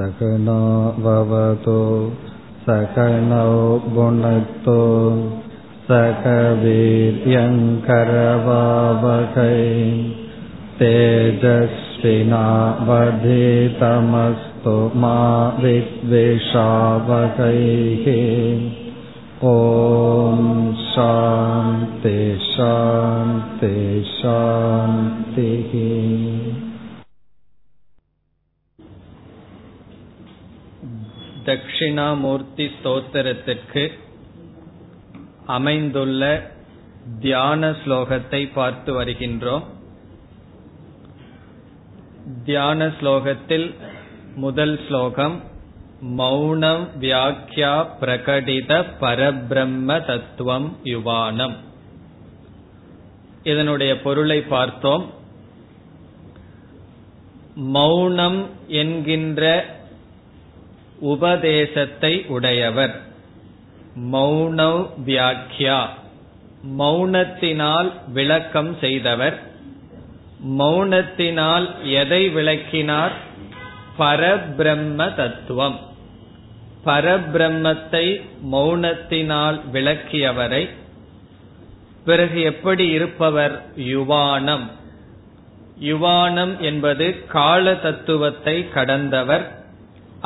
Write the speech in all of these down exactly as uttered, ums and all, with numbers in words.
சகனோ பவது சகனோ புனக்து சகவீர்யங்கரவாவகை தேஜஸ்வினாவதீதமஸ்து மா வித்விஷாவகை. ஓம் சாந்தி சாந்தி சாந்தி. தட்சிணாமூர்த்தி ஸ்தோத்திரத்திற்கு அமைந்துள்ள தியான ஸ்லோகத்தை பார்த்து வருகின்றோம். தியான ஸ்லோகத்தில் முதல் ஸ்லோகம் மௌனம் வியாக்கியா பிரகடித பரபிரம்ம தத்துவம் யுவானம். இதனுடைய பொருளை பார்த்தோம். மௌனம் என்கின்ற உபதேசத்தை உடையவர். மௌனம் வியாக்கியா, மௌனத்தினால் விளக்கம் செய்தவர். மௌனத்தினால் எதை விளக்கினார்? பரபிரம்ம தத்துவம், பரபிரம்மத்தை மௌனத்தினால் விளக்கியவரை. பிறகு எப்படி இருப்பவர்? யுவானம். யுவானம் என்பது கால தத்துவத்தை கடந்தவர்.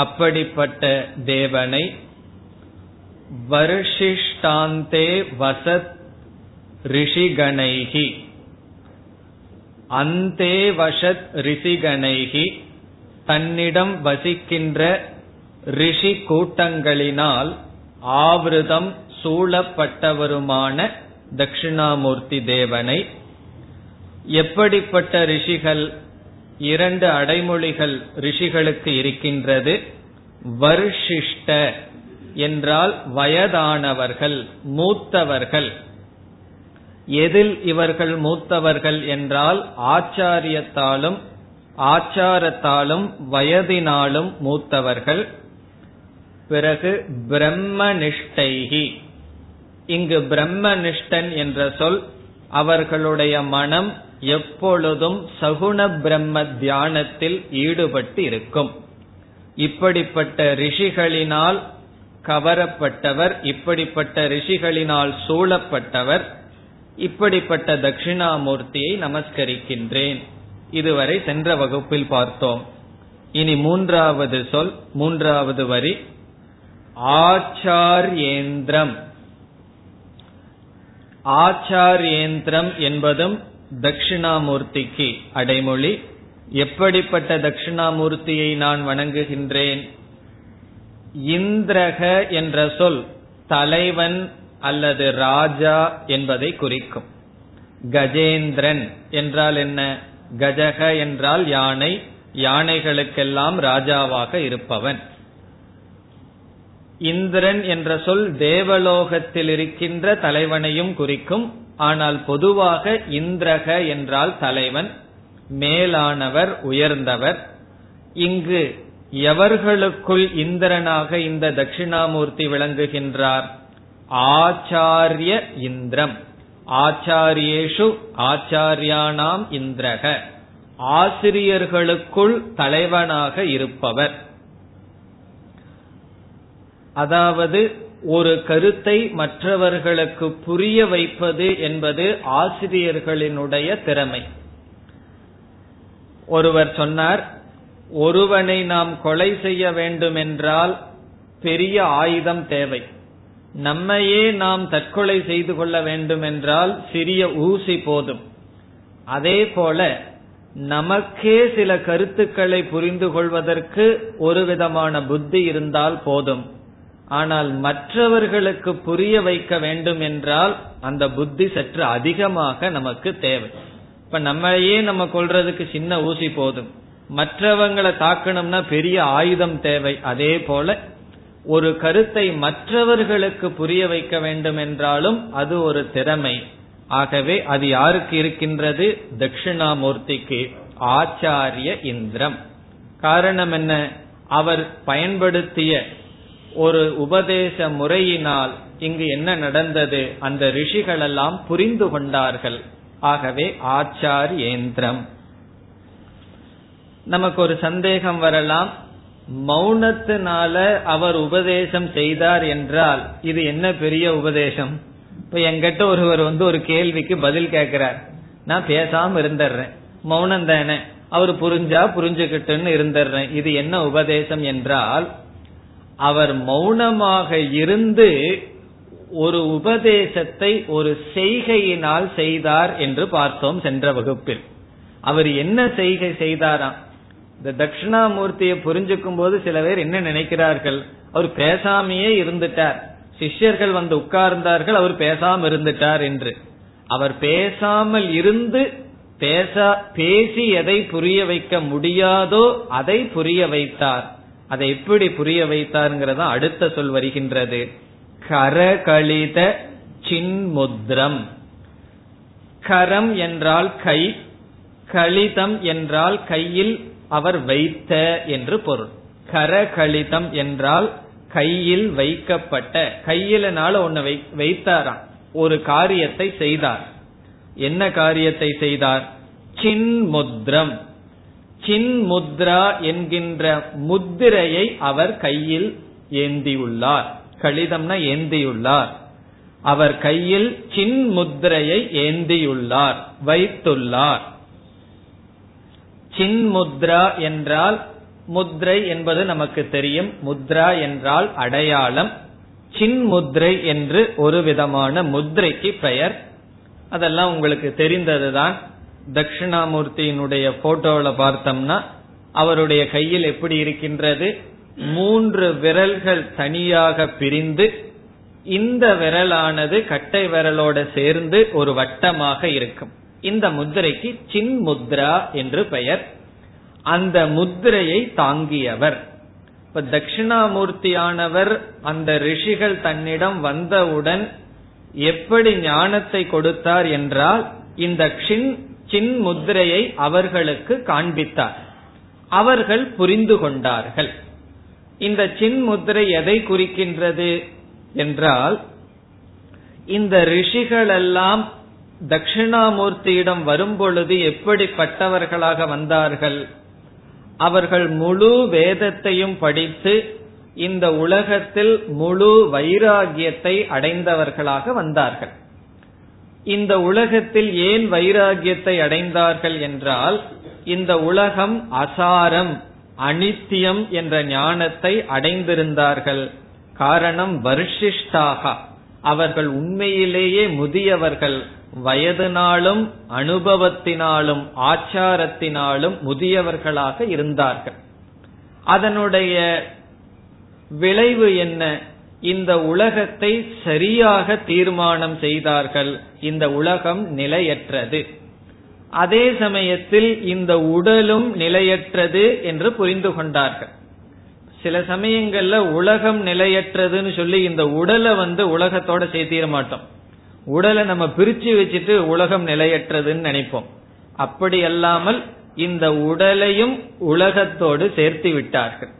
அப்படிப்பட்ட தேவனை வர்ஷிஷ்டாந்தே வசத் ரிஷிகணைகி அந்தே வசத் ரிஷிகணைகி, தன்னிடம் வசிக்கின்ற ரிஷி கூட்டங்களினால் ஆவிருதம் சூழப்பட்டவருமான தட்சிணாமூர்த்தி தேவனை. எப்படிப்பட்ட ரிஷிகள்? இரண்டு அடைமொழிகள் ரிஷிகளுக்கு இருக்கின்றது. வர்ஷிஷ்ட என்றால் வயதானவர்கள், மூத்தவர்கள். எதில் இவர்கள் மூத்தவர்கள் என்றால் ஆச்சாரியத்தாலும் ஆச்சாரத்தாலும் வயதினாலும் மூத்தவர்கள். பிறகு பிரம்மனிஷ்டைகி, இங்கு பிரம்மனிஷ்டன் என்ற சொல் அவர்களுடைய மனம் எப்பொழுதும் சகுண பிரம்ம தியானத்தில் ஈடுபட்டு இருக்கும். இப்படிப்பட்ட ரிஷிகளினால் கவரப்பட்டவர், இப்படிப்பட்ட ரிஷிகளினால் சூழப்பட்டவர், இப்படிப்பட்ட தட்சிணாமூர்த்தியை நமஸ்கரிக்கின்றேன். இதுவரை சென்ற வகுப்பில் பார்த்தோம். இனி மூன்றாவது சொல், மூன்றாவது வரி ஆச்சார்யேந்திரம். ஆச்சார்யேந்திரம் என்பதும் தட்சிணாமூர்த்திக்கு அடைமொழி. எப்படிப்பட்ட தட்சிணாமூர்த்தியை நான் வணங்குகின்றேன்? இந்திரக என்ற சொல் தலைவன் அல்லது ராஜா என்பதை குறிக்கும். கஜேந்திரன் என்றால் என்ன? கஜக என்றால் யானை, யானைகளுக்கெல்லாம் ராஜாவாக இருப்பவன். இந்திரன் என்ற சொல் தேவலோகத்தில் இருக்கின்ற தலைவனையும் குறிக்கும். ஆனால் பொதுவாக இந்திரக என்றால் தலைவன், மேலானவர், உயர்ந்தவர். இங்கு எவர்களுக்குள் இந்திரனாக இந்த தட்சிணாமூர்த்தி விளங்குகின்றார்? ஆச்சாரிய இந்திரம், ஆச்சாரியேஷு ஆச்சாரியானாம் இந்திரக, ஆசிரியர்களுக்குள் தலைவனாக இருப்பவர். அதாவது ஒரு கருத்தை மற்றவர்களுக்கு புரிய வைப்பது என்பது ஆசிரியர்களினுடைய திறமை. ஒருவர் சொன்னார், ஒருவனை நாம் கொலை செய்ய வேண்டும் என்றால் பெரிய ஆயுதம் தேவை, நம்மையே நாம் தற்கொலை செய்து கொள்ள வேண்டும் என்றால் சிறிய ஊசி போதும். அதே போல நமக்கே சில கருத்துக்களை புரிந்து கொள்வதற்கு ஒரு விதமான புத்தி இருந்தால் போதும். ஆனால் மற்றவர்களுக்கு புரிய வைக்க வேண்டும் என்றால் அந்த புத்தி சற்று அதிகமாக நமக்கு தேவை. இப்ப நம்மையே நம்ம கொள்றதுக்கு சின்ன ஊசி போதும், மற்றவங்களை தாக்கணும்னா பெரிய ஆயுதம் தேவை. அதே போல ஒரு கருத்தை மற்றவர்களுக்கு புரிய வைக்க வேண்டும் என்றாலும் அது ஒரு திறமை. ஆகவே அது யாருக்கு இருக்கின்றது? தட்சிணாமூர்த்திக்கு. ஆச்சாரிய இந்திரம். காரணம் என்ன? அவர் பயன்படுத்திய ஒரு உபதேச முறையினால் இங்கு என்ன நடந்தது? அந்த ரிஷிகளெல்லாம் புரிந்து கொண்டார்கள். ஆகவே ஆச்சாரியேந்திரம். நமக்கு ஒரு சந்தேகம் வரலாம், மௌனத்தினால அவர் உபதேசம் செய்தார் என்றால் இது என்ன பெரிய உபதேசம். இப்ப என்கிட்ட ஒருவர் வந்து ஒரு கேள்விக்கு பதில் கேட்கிறார், நான் பேசாம இருந்துடுறேன், மௌனம் தானே, அவர் புரிஞ்சா புரிஞ்சுக்கிட்டுன்னு இருந்துடுறேன், இது என்ன உபதேசம் என்றால், அவர் மௌனமாக இருந்து ஒரு உபதேசத்தை ஒரு செய்கையினால் செய்தார் என்று பார்த்தோம் சென்ற வகுப்பில். அவர் என்ன செய்கை செய்தாராம்? இந்த தட்சிணாமூர்த்தியை புரிஞ்சுக்கும் போது சில பேர் என்ன நினைக்கிறார்கள், அவர் பேசாமையே இருந்துட்டார், சிஷ்யர்கள் வந்து உட்கார்ந்தார்கள், அவர் பேசாம இருந்துட்டார் என்று. அவர் பேசாமல் இருந்து பேச பேசி எதை புரிய வைக்க முடியாதோ அதை புரிய வைத்தார். அதை எப்படி புரிய வைத்தார்ங்கிறதா அடுத்த சொல் வருகின்றது. கரகளித சின்முத்ரம். கரம் என்றால் கை, கலிதம் என்றால் கையில் அவர் வைத்த என்று பொருள். கரகளிதம் என்றால் கையில் வைக்கப்பட்ட, கையிலனால ஒன்னு வைத்தாராம், ஒரு காரியத்தை செய்தார். என்ன காரியத்தை செய்தார்? சின்முத்ரம். சின்முத்ரா என்கின்ற முத்திரையை அவர் கையில் ஏந்தியுள்ளார். கலிதம்னா ஏந்தியுள்ளார். அவர் கையில் சின்முத்திரையை ஏந்தியுள்ளார், வைத்துள்ளார். சின்முத்ரா என்றால், முத்ரை என்பது நமக்கு தெரியும், முத்ரா என்றால் அடையாளம், சின்முத்ரை என்று ஒரு விதமான முத்ரைக்கு பெயர். அதெல்லாம் உங்களுக்கு தெரிந்ததுதான். தட்சிணாமூர்த்தியினுடைய போட்டோல பார்த்தோம்னா அவருடைய கையில் எப்படி இருக்கின்றது, மூன்று விரல்கள் தனியாக பிரிந்து இந்த விரலானது கட்டை விரலோட சேர்ந்து ஒரு வட்டமாக இருக்கும். இந்த முத்திரைக்கு சின் முத்ரா என்று பெயர். அந்த முத்திரையை தாங்கியவர். இப்ப தட்சிணாமூர்த்தியானவர் அந்த ரிஷிகள் தன்னிடம் வந்தவுடன் எப்படி ஞானத்தை கொடுத்தார் என்றால், இந்த சின் சின் முத்திரையை அவர்களுக்கு காண்பித்தார். அவர்கள் புரிந்து கொண்டார்கள். இந்த சின் முத்திரை எதை குறிக்கின்றது என்றால், இந்த ரிஷிகளெல்லாம் தட்சிணாமூர்த்தியிடம் வரும்பொழுது எப்படிப்பட்டவர்களாக வந்தார்கள், அவர்கள் முழு வேதத்தையும் படித்து இந்த உலகத்தில் முழு வைராகியத்தை அடைந்தவர்களாக வந்தார்கள். இந்த உலகத்தில் ஏன் வைராகியத்தை அடைந்தார்கள் என்றால், இந்த உலகம் அசாரம் அனித்தியம் என்ற ஞானத்தை அடைந்திருந்தார்கள். காரணம் வர்ஷிஷ்டாக, அவர்கள் உண்மையிலேயே முதியவர்கள், வயதினாலும் அனுபவத்தினாலும் ஆச்சாரத்தினாலும் முதியவர்களாக இருந்தார்கள். அதனுடைய விளைவு என்ன? இந்த உலகத்தை சரியாக தீர்மானம் செய்தார்கள். இந்த உலகம் நிலையற்றது, அதே சமயத்தில் இந்த உடலும் நிலையற்றது என்று புரிந்து கொண்டார்கள். சில சமயங்கள்ல உலகம் நிலையற்றதுன்னு சொல்லி இந்த உடலை வந்து உலகத்தோட சேர்த்திட மாட்டோம். உடலை நம்ம பிரிச்சு வச்சுட்டு உலகம் நிலையற்றதுன்னு நினைப்போம். அப்படி அல்லாமல் இந்த உடலையும் உலகத்தோடு சேர்த்து விட்டார்கள்.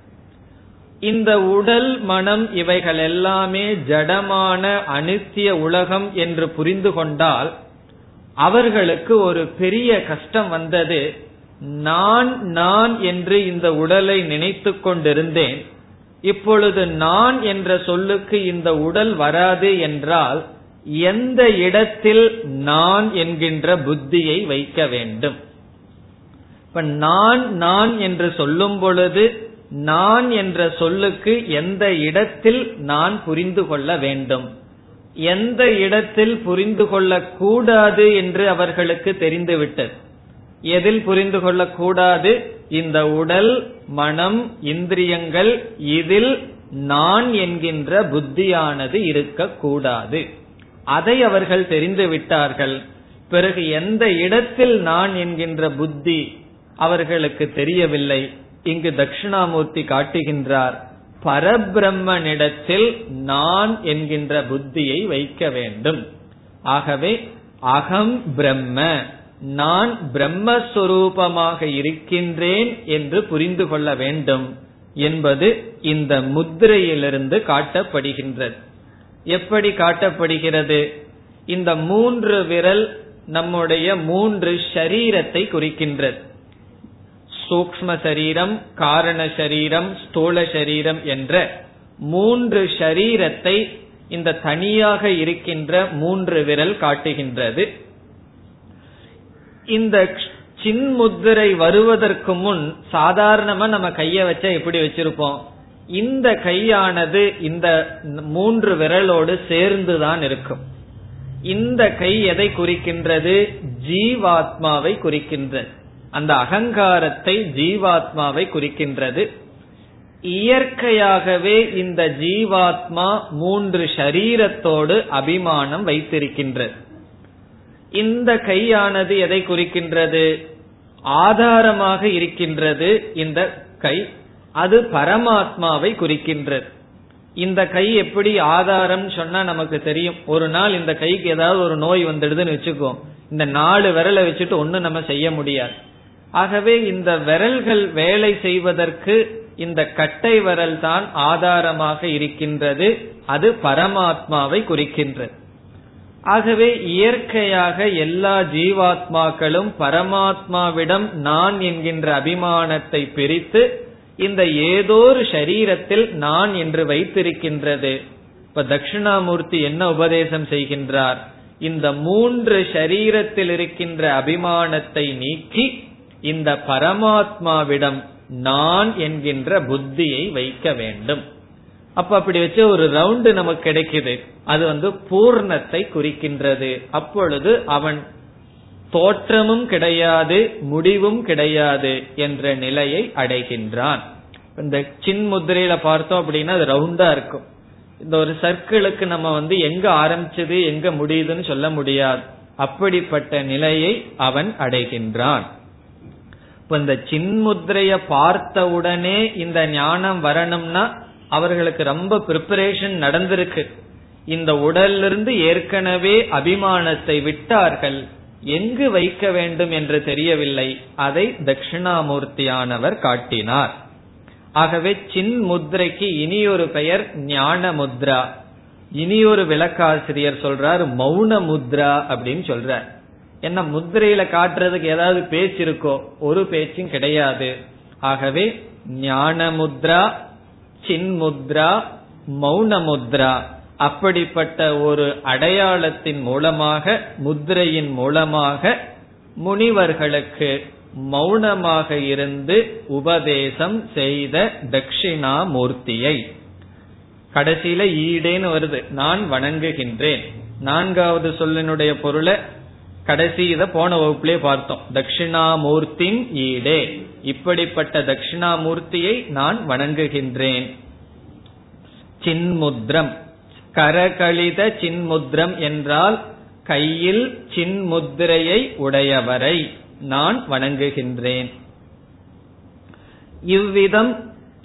இந்த உடல் மனம் இவைகள் எல்லாமே ஜடமான அனித்திய உலகம் என்று புரிந்து கொண்டால் அவர்களுக்கு ஒரு பெரிய கஷ்டம் வந்தது. நான் நான் என்று இந்த உடலை நினைத்து கொண்டிருந்தேன், இப்பொழுது நான் என்ற சொல்லுக்கு இந்த உடல் வராது என்றால் எந்த இடத்தில் நான் என்கின்ற புத்தியை வைக்க வேண்டும்? இப்ப நான் நான் என்று சொல்லும் பொழுது நான் என்ற சொல்லுக்கு எந்த இடத்தில் நான் புரிந்து கொள்ள வேண்டும், எந்த இடத்தில் புரிந்து கொள்ளக்கூடாது என்று அவர்களுக்கு தெரிந்துவிட்டது. எதில் புரிந்து கொள்ளக்கூடாது? இந்த உடல் மனம் இந்திரியங்கள், இதில் நான் என்கின்ற புத்தியானது இருக்கக்கூடாது. அதை அவர்கள் தெரிந்து விட்டார்கள். பிறகு எந்த இடத்தில் நான் என்கின்ற புத்தி அவர்களுக்கு தெரியவில்லை. இங்கு தட்சிணாமூர்த்தி காட்டுகின்றார், பரபிரம்மனிடத்தில் நான் என்கின்ற புத்தியை வைக்க வேண்டும். ஆகவே அகம் பிரம்ம, நான் பிரம்மஸ்வரூபமாக இருக்கின்றேன் என்று புரிந்து கொள்ள வேண்டும் என்பது இந்த முத்திரையிலிருந்து காட்டப்படுகின்றது. எப்படி காட்டப்படுகிறது? இந்த மூன்று விரல் நம்முடைய மூன்று ஷரீரத்தை குறிக்கின்றது. சூக்ஷ்ம சரீரம், காரண சரீரம், ஸ்தூல சரீரம் என்ற மூன்று ஷரீரத்தை இந்த தனியாக இருக்கின்ற மூன்று விரல் காட்டுகின்றது. இந்த சின்முத்திரை வருவதற்கு முன் சாதாரணமா நம்ம கையை வச்சா எப்படி வச்சிருப்போம்? இந்த கையானது இந்த மூன்று விரலோடு சேர்ந்துதான் இருக்கும். இந்த கை எதை குறிக்கின்றது? ஜீவாத்மாவை குறிக்கின்றது. அந்த அகங்காரத்தை ஜீவாத்மாவை குறிக்கின்றது. இயற்கையாகவே இந்த ஜீவாத்மா மூன்று ஷரீரத்தோடு அபிமானம் வைத்திருக்கின்றது. இந்த கையானது எதை குறிக்கின்றது? ஆதாரமாக இருக்கின்றது இந்த கை, அது பரமாத்மாவை குறிக்கின்றது. இந்த கை எப்படி ஆதாரம் சொன்னா நமக்கு தெரியும். ஒரு நாள் இந்த கைக்கு ஏதாவது ஒரு நோய் வந்துடுதுன்னு வச்சுக்கோ, இந்த நாலு விரலை வச்சுட்டு ஒன்னும் நம்ம செய்ய முடியாது. ஆகவே இந்த விரல்கள் வேலை செய்வதற்கு இந்த கட்டை விரல் தான் ஆதாரமாக இருக்கின்றது, அது பரமாத்மாவை குறிக்கின்றது. ஆகவே இயற்கையாக எல்லா ஜீவாத்மாக்களும் பரமாத்மாவிடம் நான் என்கின்ற அபிமானத்தை பிரித்து இந்த ஏதோ ஒரு ஷரீரத்தில் நான் என்று வைத்திருக்கின்றது. இப்ப தட்சிணாமூர்த்தி என்ன உபதேசம் செய்கின்றார்? இந்த மூன்று ஷரீரத்தில் இருக்கின்ற அபிமானத்தை நீக்கி இந்த பரமாத்மாவிடம் நான் என்கின்ற புத்தியை வைக்க வேண்டும். அப்ப அப்படி வச்சு ஒரு ரவுண்டு நமக்கு கிடைக்குது. அது வந்து பூர்ணத்தை குறிக்கின்றது. அப்பொழுது அவன் தோற்றமும் கிடையாது, முடிவும் கிடையாது என்ற நிலையை அடைகின்றான். இந்த சின்முத்திரையில பார்த்தோம் அப்படின்னா அது ரவுண்டா இருக்கும். இந்த ஒரு சர்க்கிளுக்கு நம்ம வந்து எங்க ஆரம்பிச்சது எங்க முடியுதுன்னு சொல்ல முடியாது. அப்படிப்பட்ட நிலையை அவன் அடைகின்றான். இப்ப இந்த சின்முத்திரைய பார்த்த உடனே இந்த ஞானம் வரணும்னா அவர்களுக்கு ரொம்ப பிரிப்பரேஷன் நடந்திருக்கு. இந்த உடலிலிருந்து ஏற்கனவே அபிமானத்தை விட்டார்கள், எங்கு வைக்க வேண்டும் என்று தெரியவில்லை. அதை தட்சிணாமூர்த்தியானவர் காட்டினார். ஆகவே சின்முத்திரைக்கு இனியொரு பெயர் ஞான முத்ரா. இனியொரு விளக்காசிரியர் சொல்றார் மௌன முத்ரா அப்படின்னு சொல்றார். என்ன முத்திரையில காட்டுறதுக்கு ஏதாவது பேச்சு இருக்கோ? ஒரு பேச்சும் கிடையாது. ஆகவே ஞான முத்ரா, சின்முத்ரா, மௌன முத்ரா, அப்படிப்பட்ட ஒரு அடையாளத்தின் மூலமாக, முத்திரையின் மூலமாக முனிவர்களுக்கு மௌனமாக இருந்து உபதேசம் செய்த தட்சிணாமூர்த்தியை கடைசியில ஈடேன்னு வருது, நான் வணங்குகின்றேன். நான்காவது சொல்லினுடைய பொருளை கடைசி இதை போன வகுப்புலயே பார்த்தோம், தட்சிணாமூர்த்தி ஈடே. இப்படிப்பட்ட தட்சிணாமூர்த்தியை நான் வணங்குகின்றேன். சின்முத்ரம், கரகளித சின்முத்ரம் என்றால் கையில் சின்முத்திரையை உடையவரை நான் வணங்குகின்றேன். இவ்விதம்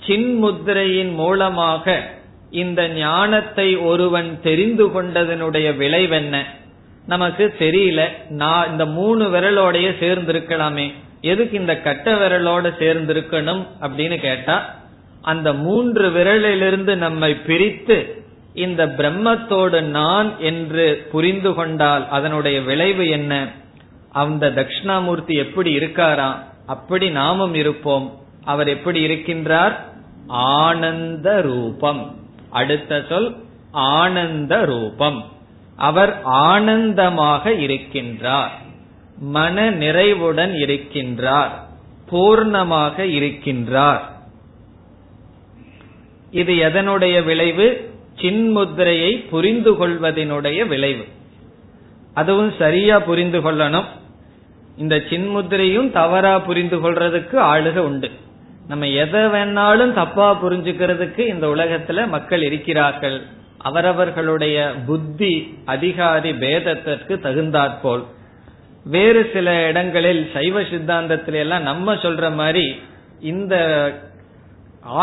சின்முத்திரையின் மூலமாக இந்த ஞானத்தை ஒருவன் தெரிந்து கொண்டதனுடைய விளைவென்ன? நமக்கு தெரியல. நான் இந்த மூணு விரலோடைய சேர்ந்திருக்கலாமே, எதுக்கு இந்த கட்ட விரலோட சேர்ந்திருக்கணும் அப்படின்னு கேட்டா, அந்த மூன்று விரலிலிருந்து நம்மை பிரித்து இந்த பிரம்மத்தோடு நான் என்று புரிந்து கொண்டால் அதனுடைய விளைவு என்ன? அந்த தட்சிணாமூர்த்தி எப்படி இருக்காரா? அப்படி நாமும் இருப்போம். அவர் எப்படி இருக்கின்றார்? ஆனந்த ரூபம். அடுத்த சொல் ஆனந்த ரூபம். அவர் ஆனந்தமாக இருக்கின்றார், மன நிறைவுடன் இருக்கின்றார், பூர்ணமாக இருக்கின்றார். இது எதனுடைய விளைவு? சின்முத்திரையை புரிந்து கொள்வதனுடைய விளைவு. அதுவும் சரியா புரிந்து கொள்ளணும். இந்த சின்முத்திரையும் தவறா புரிந்து கொள்றதுக்கு ஆளுக உண்டு. நம்ம எதை வேணாலும் தப்பா புரிஞ்சுக்கிறதுக்கு இந்த உலகத்துல மக்கள் இருக்கிறார்கள். அவரவர்களுடைய புத்தி அதிகாரி பேதத்திற்கு தகுந்தாற்போல். வேறு சில இடங்களில் சைவ சித்தாந்தத்தில எல்லாம் நம்ம சொல்ற மாதிரி இந்த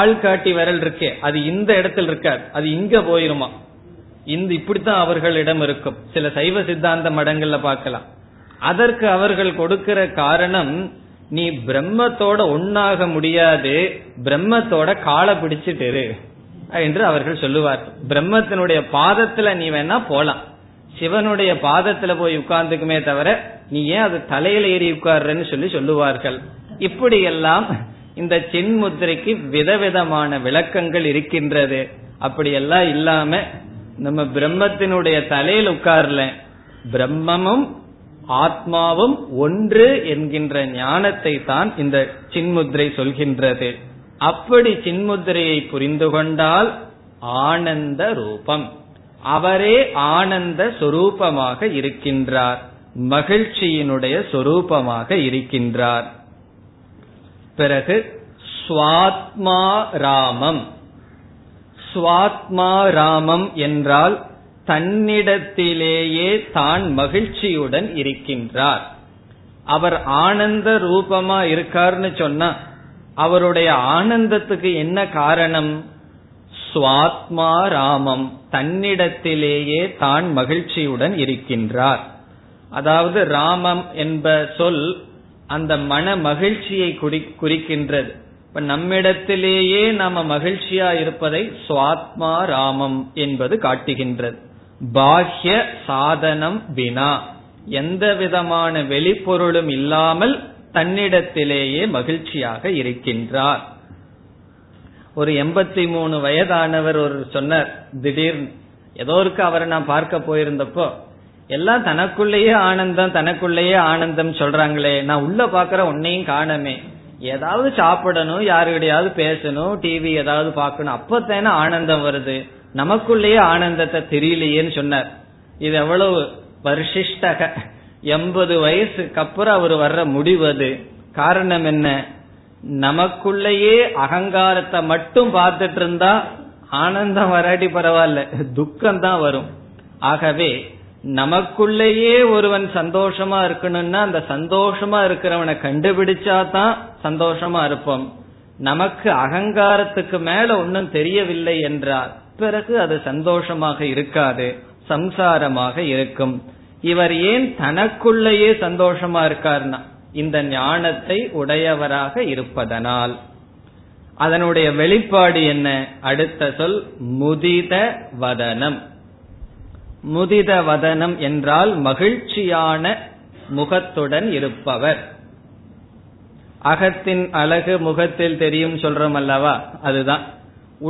ஆள்காட்டி விரல் இருக்கே அது இந்த இடத்துல இருக்காது, அது இங்க போயிருமா, இந்த இப்படித்தான் அவர்களிடம் இருக்கும். சில சைவ சித்தாந்த மடங்கள்ல பார்க்கலாம். அதற்கு அவர்கள் கொடுக்கிற காரணம், நீ பிரம்மத்தோட ஒன்னாக முடியாது, பிரம்மத்தோட காலை பிடிச்சிட்டு என்று அவர்கள் சொல்லுவார். பிரம்மத்தினுடைய பாதத்துல நீ வேணா போலாம், சிவனுடைய பாதத்துல போய் உட்கார்ந்துக்குமே தவிர நீ ஏன் அது தலையில ஏறி உட்கார்றன்னு சொல்லி சொல்லுவார்கள். இப்படியெல்லாம் இந்த சின்முத்திரைக்கு விதவிதமான விளக்கங்கள் இருக்கின்றது. அப்படியெல்லாம் இல்லாம நம்ம பிரம்மத்தினுடைய தலையில் உட்கார்ல பிரம்மமும் ஆத்மாவும் ஒன்று என்கின்ற ஞானத்தை தான் இந்த சின்முத்திரை சொல்கின்றது. அப்படி சின்முத்திரையை புரிந்து கொண்டால் ஆனந்த ரூபம், அவரே ஆனந்த சொரூபமாக இருக்கின்றார், மகிழ்ச்சியினுடைய சொரூபமாக இருக்கின்றார். பிறகு ஸ்வாத்மா ராமம். ஸ்வாத்மா ராமம் என்றால் தன்னிடத்திலேயே தான் மகிழ்ச்சியுடன் இருக்கின்றார். அவர் ஆனந்த ரூபமா இருக்கார்னு சொன்னா அவருடைய ஆனந்தத்துக்கு என்ன காரணம்? ஸ்வாத்மா ராமம், தன்னிடத்திலேயே தான் மகிழ்ச்சியுடன் இருக்கின்றார். அதாவது ராமம் என்ப சொல் அந்த மன மகிழ்ச்சியை குறிக்கின்றது. இப்ப நம்மிடத்திலேயே நாம மகிழ்ச்சியா இருப்பதை ஸ்வாத்மா ராமம் என்பது காட்டுகின்றது. பாஹ்ய சாதனம் வினா, எந்த விதமான வெளிப்பொருளும் இல்லாமல் தன்னிடத்திலேயே மகிழ்ச்சியாக இருக்கின்றார். ஒரு எண்பத்தி மூணு வயதானவர் ஒரு சொன்னார், திடீர்னு ஏதோ இருக்கு, அவரை நான் பார்க்க போயிருந்தப்போ எல்லாம் தனக்குள்ளேயே ஆனந்தம் தனக்குள்ளேயே ஆனந்தம் சொல்றாங்களே, நான் உள்ள பாக்குற உன்னையும் காணமே, ஏதாவது சாப்பிடணும், யாருக்கிடையாவது பேசணும், டிவி ஏதாவது பார்க்கணும், அப்பத்தான ஆனந்தம் வருது, நமக்குள்ளேயே ஆனந்தத்தை தெரியலையேன்னு சொன்னார். இது எவ்வளவு பரிசிஷ்டக, எண்பது வயசுக்கு அப்புறம் அவர் வர்ற முடிவது. காரணம் என்ன? நமக்குள்ளேயே அகங்காரத்தை மட்டும் பார்த்துட்டு இருந்தா ஆனந்தம் வராட்டி பரவாயில்ல, துக்கம் தான் வரும். ஆகவே நமக்குள்ளேயே ஒருவன் சந்தோஷமா இருக்கணும்னா அந்த சந்தோஷமா இருக்கிறவனை கண்டுபிடிச்சாதான் சந்தோஷமா இருப்போம். நமக்கு அகங்காரத்துக்கு மேல ஒன்னும் தெரியவில்லை என்றால் பிறகு அது சந்தோஷமாக இருக்காது, சம்சாரமாக இருக்கும். இவர் ஏன் தனக்குள்ளேயே சந்தோஷமா இருக்கார்னா இந்த ஞானத்தை உடையவராக இருப்பதனால். அதனுடைய வெளிப்பாடு என்ன? அடுத்த சொல் முதித வதனம். முதித வதனம் என்றால் மகிழ்ச்சியான முகத்துடன் இருப்பவர். அகத்தின் அழகு முகத்தில் தெரியும் சொல்றோம் அல்லவா, அதுதான்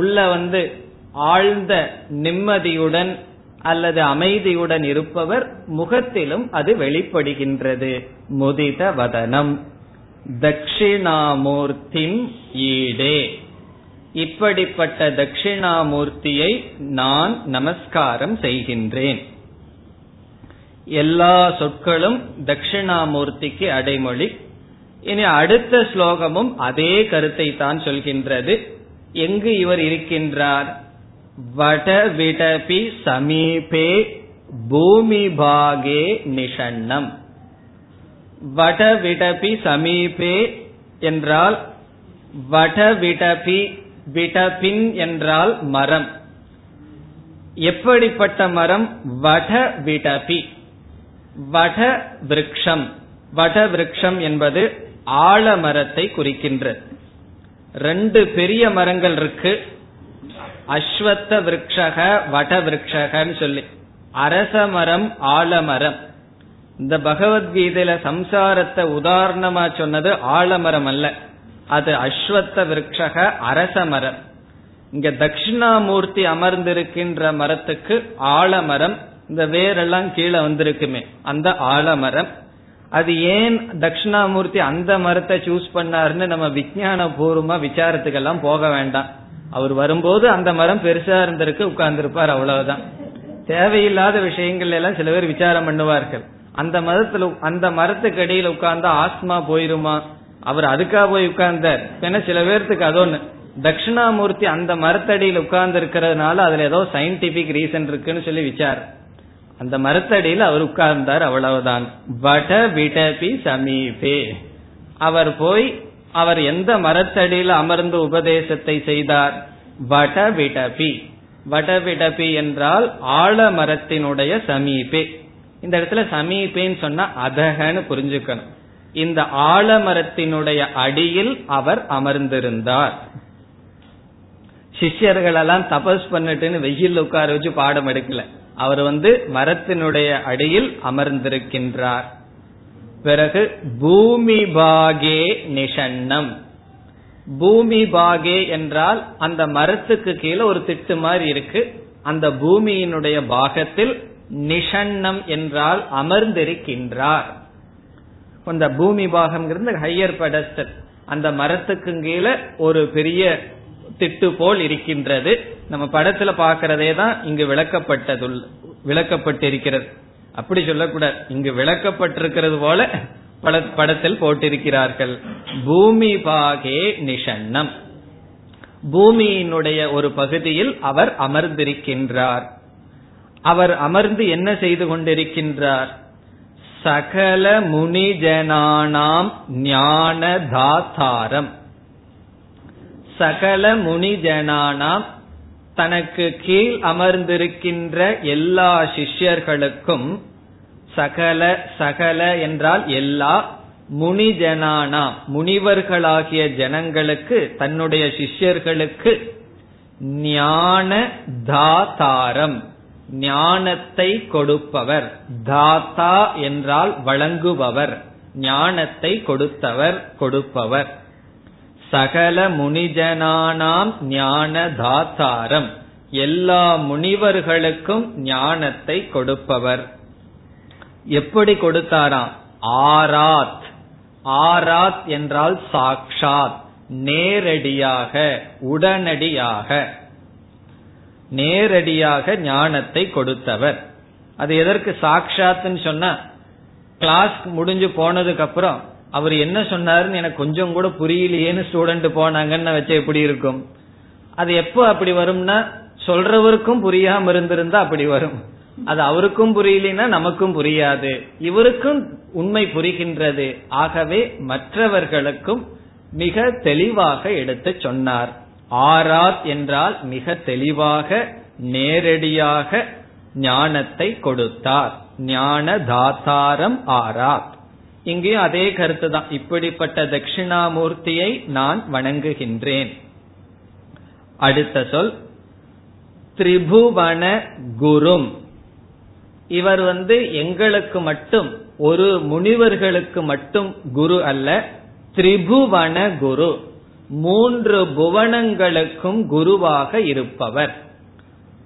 உள்ள வந்து ஆழ்ந்த நிம்மதியுடன் அல்லது அமைதியுடன் இருப்பவர் முகத்திலும் அது வெளிப்படுகின்றது. முதித வதனம். தட்சிணாமூர்த்தி ஈடே, இப்படிப்பட்ட தட்சிணாமூர்த்தியை நான் நமஸ்காரம் செய்கின்றேன். எல்லா சொற்களும் தட்சிணாமூர்த்திக்கு அடைமொழி. இனி அடுத்த ஸ்லோகமும் அதே கருத்தை தான் சொல்கின்றது. எங்கு இவர் இருக்கின்றார்? வடவிடபி சமீபே பூமிபாகே நிஷன்னம். வடவிடபி சமீபே என்றால் வடவிடபி, விடபின் என்றால் மரம். எப்படிப்பட்ட மரம்? வடவிடபி, வட விருட்சம். வட விருட்சம் என்பது ஆலமரத்தை குறிக்கின்றது. ரெண்டு பெரிய மரங்கள் இருக்கு, அஸ்வத்த விருட்சக வட விருட்சகன்னு சொல்லி. அரச மரம், ஆலமரம். இந்த பகவத்கீதையில சம்சாரத்தை உதாரணமா சொன்னது ஆலமரம் அல்ல, அது அஸ்வத்த விருட்சக அரச மரம். இங்க தட்சிணாமூர்த்தி அமர்ந்திருக்கின்ற மரத்துக்கு ஆலமரம், இந்த வேரெல்லாம் கீழே வந்திருக்குமே அந்த ஆலமரம். அது ஏன் தட்சிணாமூர்த்தி அந்த மரத்தை சூஸ் பண்ணாருன்னு நம்ம விஞ்ஞான பூர்வமா விசாரத்துக்கெல்லாம் போக வேண்டாம். அவர் வரும்போது அந்த மரம் பெருசா இருந்திருக்கு, உட்கார்ந்திருப்பார், அவ்வளவுதான். தேவையில்லாத விஷயங்கள் எல்லாம் சில பேர் விசாரம் பண்ணுவார்கள். அந்த மரத்துல அந்த மரத்துக்கு அடியில் உட்கார்ந்தா ஆத்மா போயிருமா? அவர் அதுக்கா போய் உட்கார்ந்தார். ஏன்னா சில பேர்த்துக்கு அதோன்னு தட்சிணாமூர்த்தி அந்த மரத்தடியில் உட்கார்ந்து இருக்கிறதுனால அதுல ஏதோ சயின்டிபிக் ரீசன் இருக்குன்னு சொல்லி விசாரம். அந்த மரத்தடியில் அவர் உட்கார்ந்தார், அவ்வளவுதான். வட விடபி சமீபே, அவர் போய் அவர் எந்த மரத்தடியில் அமர்ந்து உபதேசத்தை செய்தார்? வட விடபி. வட விடபி என்றால் ஆழ மரத்தினுடைய சமீபே. இந்த இடத்துல சமீபேன்னு சொன்னா அதகன்னு புரிஞ்சுக்கணும். இந்த ஆலமரத்தினுடைய அடியில் அவர் அமர்ந்திருந்தார். சிஷ்யர்கள் எல்லாம் தபஸ் பண்ணிட்டுன்னு வெயில் உட்கார வச்சு பாடம் எடுக்கல, அவர் வந்து மரத்தினுடைய அடியில் அமர்ந்திருக்கின்றார். பிறகு பூமி பாகே நிஷன்னம். பூமி பாகே என்றால் அந்த மரத்துக்கு கீழே ஒரு திட்டு மாதிரி இருக்கு, அந்த பூமியினுடைய பாகத்தில். நிஷன்னம் என்றால் அமர்ந்திருக்கின்றார். அந்த பூமி பாகம்ங்கிறது ஹையர் பெடஸ்டல், அந்த மரத்துக்கு கீழே ஒரு பெரிய திட்டு போல் இருக்கின்றது. நம்ம படத்துல பாக்கிறதே தான் இங்கு விளக்கப்பட்டது விளக்கப்பட்டிருக்கிறது. அப்படி சொல்லக்கூடாது, இங்கு விளக்கப்பட்டிருக்கிறது போல பல படத்தில் போட்டிருக்கிறார்கள். பூமி பாகே நிஷன்னம், பூமியினுடைய ஒரு பகுதியில் அவர் அமர்ந்திருக்கின்றார். அவர் அமர்ந்து என்ன செய்து கொண்டிருக்கின்றார்? சகல முனிஜனானாம் ஞான தாத்தாரம். சகல முனிஜனானாம், தனக்கு கீழ் அமர்ந்திருக்கின்ற எல்லா சிஷ்யர்களுக்கும். சகல சகல என்றால் எல்லா, முனிஜனானாம் முனிவர்களாகிய ஜனங்களுக்கு, தன்னுடைய சிஷ்யர்களுக்கு, ஞான தாத்தாரம் ஞானத்தை கொடுப்பவர். தாத்தா என்றால் வழங்குபவர், ஞானத்தை கொடுத்தவர் கொடுப்பவர். சகல முனிஜனானாம் ஞான தாத்தாரம், எல்லா முனிவர்களுக்கும் ஞானத்தை கொடுப்பவர். எப்படி கொடுத்தாராம்? ஆராத். ஆராத் என்றால் சாக்ஷாத், நேரடியாக உடனடியாக நேரடியாக ஞானத்தை கொடுத்தவர். அது எதற்கு சாக்ஷாத்ன்னு சொன்னா, கிளாஸ் முடிஞ்சு போனதுக்கு அப்புறம் அவர் என்ன சொன்னாருன்னு எனக்கு கொஞ்சம் கூட புரியலையேன்னு ஸ்டூடெண்ட் போனாங்கன்னு வச்ச எப்படி இருக்கும்? அது எப்போ அப்படி வரும்னா, சொல்றவருக்கும் புரியாம இருந்திருந்தா அப்படி வரும். அது அவருக்கும் புரியலன்னா நமக்கும் புரியாது, இவருக்கும் உண்மை புரிகின்றது. ஆகவே மற்றவர்களுக்கும் மிக தெளிவாக எடுத்து சொன்னார். ஆராத் என்றால் மிக தெளிவாக நேரடியாக ஞானத்தை கொடுத்தார். ஞான தாத்தாரம் ஆராத். இங்கேயும் அதே கருத்து தான். இப்படிப்பட்ட தட்சிணாமூர்த்தியை நான் வணங்குகின்றேன். அடுத்த சொல் திரிபுவன குரும். இவர் வந்து எங்களுக்கு மட்டும், ஒரு முனிவர்களுக்கு மட்டும் குரு அல்ல, திரிபுவன குரு, மூன்று புவனங்களுக்கும் குருவாக இருப்பவர்.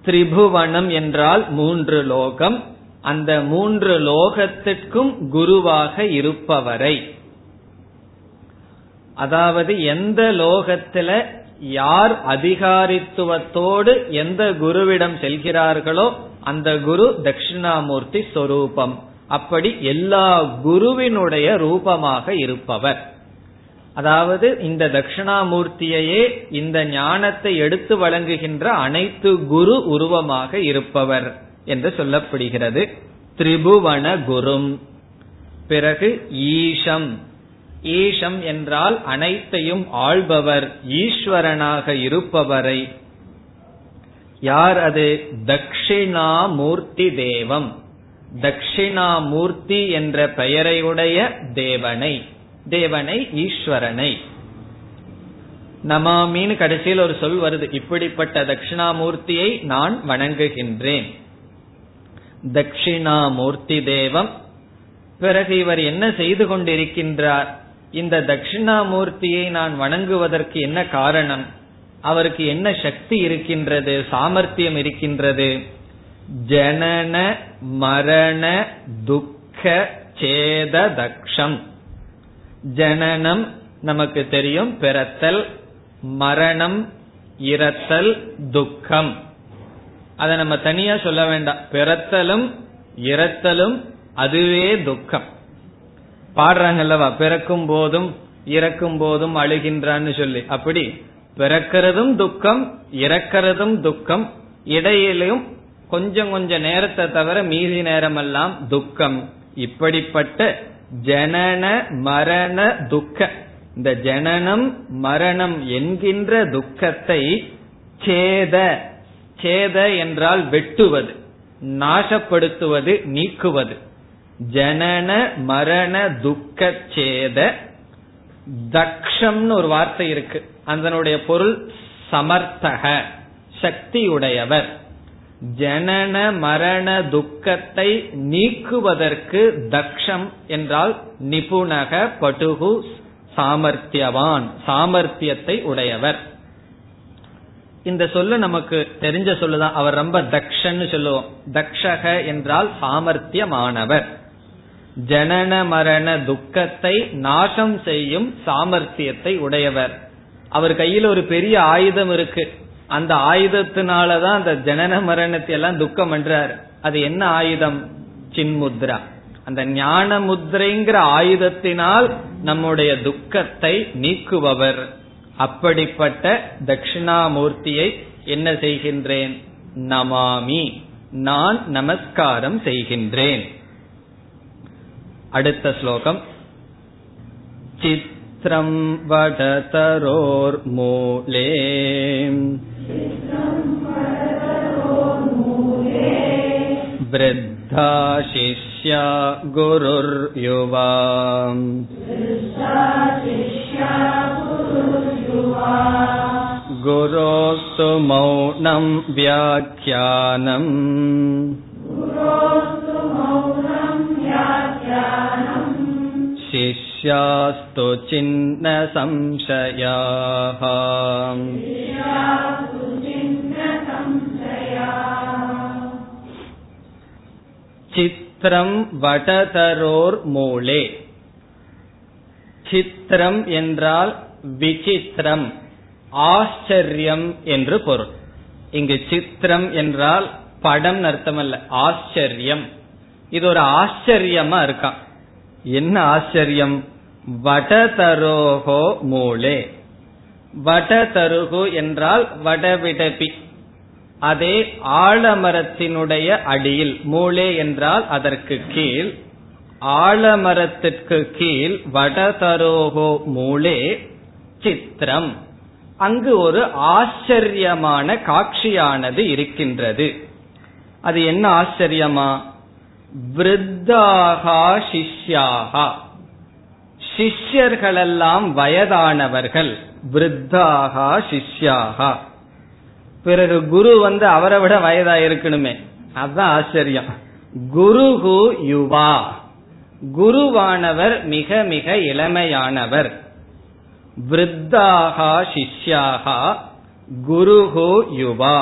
திரிபுவனம் என்றால் மூன்று லோகம், அந்த மூன்று லோகத்திற்கும் குருவாக இருப்பவரை, அதாவது எந்த லோகத்துல யார் அதிகாரித்துவத்தோடு எந்த குருவிடம் செல்கிறார்களோ அந்த குரு தட்சிணாமூர்த்தி ஸ்வரூபம். அப்படி எல்லா குருவினுடைய ரூபமாக இருப்பவர். அதாவது இந்த தட்சிணாமூர்த்தியையே, இந்த ஞானத்தை எடுத்து வழங்குகின்ற அனைத்து குரு உருவமாக இருப்பவர் என்று சொல்லப்படுகிறது. திரிபுவன குரும். பிறகு ஈஷம். ஈஷம் என்றால் அனைத்தையும் ஆள்பவர், ஈஸ்வரனாக இருப்பவரை. யார் அது? தட்சிணாமூர்த்தி தேவம். தட்சிணாமூர்த்தி என்ற பெயரையுடைய தேவனை, தேவனை ஈஸ்வரனை. நமாமின்னு கடைசியில் ஒரு சொல் வருது. இப்படிப்பட்ட தட்சிணாமூர்த்தியை நான் வணங்குகின்றேன். தட்சிணாமூர்த்தி தேவம். பிறகு இவர் என்ன செய்து கொண்டிருக்கின்றார்? இந்த தட்சிணாமூர்த்தியை நான் வணங்குவதற்கு என்ன காரணம்? அவருக்கு என்ன சக்தி இருக்கின்றது, சாமர்த்தியம் இருக்கின்றது? ஜனன மரண துக்க சேத தக்ஷம். ஜனனம் நமக்கு தெரியும், பிறத்தல், மரணம் இரத்தல், துக்கம். அதை நம்ம தனியா சொல்ல வேண்டாம். பிறத்தலும் இரத்தலும் அதுவே துக்கம். பாடுறாங்கல்லவா, பிறக்கும் போதும் இறக்கும் போதும் அழுகின்றான்னு சொல்லி. அப்படி பிறக்கிறதும் துக்கம், இறக்கிறதும் துக்கம், இடையிலும் கொஞ்சம் கொஞ்ச நேரத்தை தவிர மீதி நேரமெல்லாம் துக்கம். இப்படிப்பட்ட ஜனன மரண துக்க, இந்த ஜனனம் மரணம் என்கின்ற துக்கத்தை, சேத, சேத என்றால் வெட்டுவது, நாசப்படுத்துவது, நீக்குவது. ஜனன மரண துக்க சேத தக்ஷம்னு ஒரு வார்த்தை இருக்கு, அதனுடைய பொருள் சமர்த்தக, சக்தியுடையவர். ஜனன மரண துக்கத்தை நீக்குவதற்கு தக்ஷம் என்றால் நிபுணக படுகு சாமர்த்தியவான், சாமர்த்தியத்தை உடையவர். இந்த சொல்லு நமக்கு தெரிஞ்ச சொல்லுதான். அவர் ரொம்ப தக்ஷன்னு சொல்லுவோம். தக்ஷக என்றால் சாமர்த்தியமானவர். ஜனன மரண துக்கத்தை நாசம் செய்யும் சாமர்த்தியத்தை உடையவர். அவர் கையில் ஒரு பெரிய ஆயுதம் இருக்கு. அந்த ஆயுதத்தினாலதான் அந்த ஜனன மரணத்தை எல்லாம் துக்கம் என்றார். அது என்ன ஆயுதம்? சின்முத்ரா, அந்த ஞான முத்ரைங்கிற ஆயுதத்தினால் நம்முடைய துக்கத்தை நீக்குபவர். அப்படிப்பட்ட தட்சிணாமூர்த்தியை என்ன செய்கின்றேன்? நமாமி, நான் நமஸ்காரம் செய்கின்றேன். அடுத்த ஸ்லோகம். சித்ரம் வடதரோர் மூலே வ்ருத்தா சிஷ்யா குருர் யுவாம் குரோஸ்து மௌனம் வியாக்யானம் சிஷ்யாஸ்து சின்ன சம்சயாஹ. சித்ரம் வடதரோர் மூலே. சித்ரம் என்றால் விசித்திரம், ஆச்சரியம் என்று பொருள். இங்கு சித்திரம் என்றால் படம் அர்த்தம் அல்ல, ஆச்சரியம். இது ஒரு ஆச்சரியமா இருக்கா? என்ன ஆச்சரியம்? வடதரோகோ மூலே. வடதருகு என்றால் வடவிடபி, அதே ஆலமரத்தினுடைய அடியில். மூலே என்றால் அதற்கு கீழ், ஆலமரத்திற்கு கீழ். வடதரோகோ மூலே சித்திரம், அங்கு ஒரு ஆச்சரியமான காட்சியானது இருக்கின்றது. அது என்ன ஆச்சரியமா? விருத்தாகா சிஷ்யாகா, சிஷ்யர்களெல்லாம் வயதானவர்கள். விருத்தாகா சிஷ்யாகா, பிறகு குரு வந்து அவரை விட வயதா இருக்கணுமே, அதுதான் ஆச்சரியம். குருஹு யுவா, குருவானவர் மிக மிக இளமையானவர். விருத்தாகா சிஷ்யாகா குருஹு யுவா,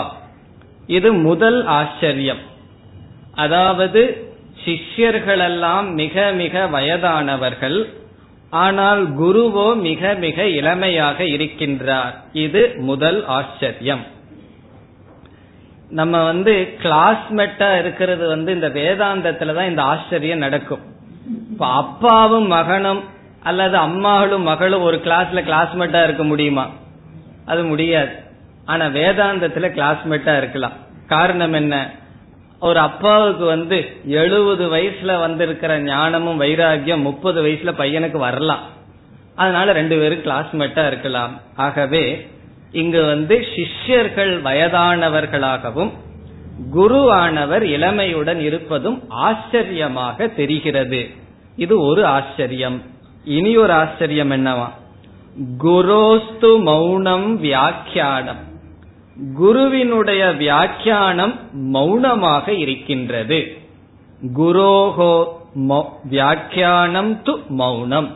இது முதல் ஆச்சரியம். அதாவது சிஷ்யர்களெல்லாம் மிக மிக வயதானவர்கள், ஆனால் குருவோ மிக மிக இளமையாக இருக்கின்றார். இது முதல் ஆச்சரியம். நம்ம வந்து கிளாஸ்மேட்டா இருக்கிறது வந்து இந்த வேதாந்தத்துலதான் இந்த ஆச்சரியம் நடக்கும். இப்ப அப்பாவும் மகனும் அல்லது அம்மாவும் மகளும் ஒரு கிளாஸ்ல கிளாஸ்மேட்டா இருக்க முடியுமா? அது முடியாது. ஆனா வேதாந்தத்துல கிளாஸ்மேட்டா இருக்கலாம். காரணம் என்ன? ஒரு அப்பாவுக்கு வந்து எழுபது வயசுல வந்திருக்கிற ஞானமும் வைராகியம் முப்பது வயசுல பையனுக்கு வரலாம். அதனால ரெண்டு பேரும் கிளாஸ்மேட்டா இருக்கலாம். ஆகவே இங்கு வந்து சிஷ்யர்கள் வயதானவர்களாகவும் குருவானவர் இளமையுடன் இருப்பதும் ஆச்சரியமாக தெரிகிறது. இது ஒரு ஆச்சரியம். இனி ஒரு ஆச்சரியம் என்னவா? குரோஸ்து மௌனம் வியாக்கியானம், குருவினுடைய வியாக்கியானம் மௌனமாக இருக்கின்றது. குரோஹோ வியாக்கியானம் து மௌனம்,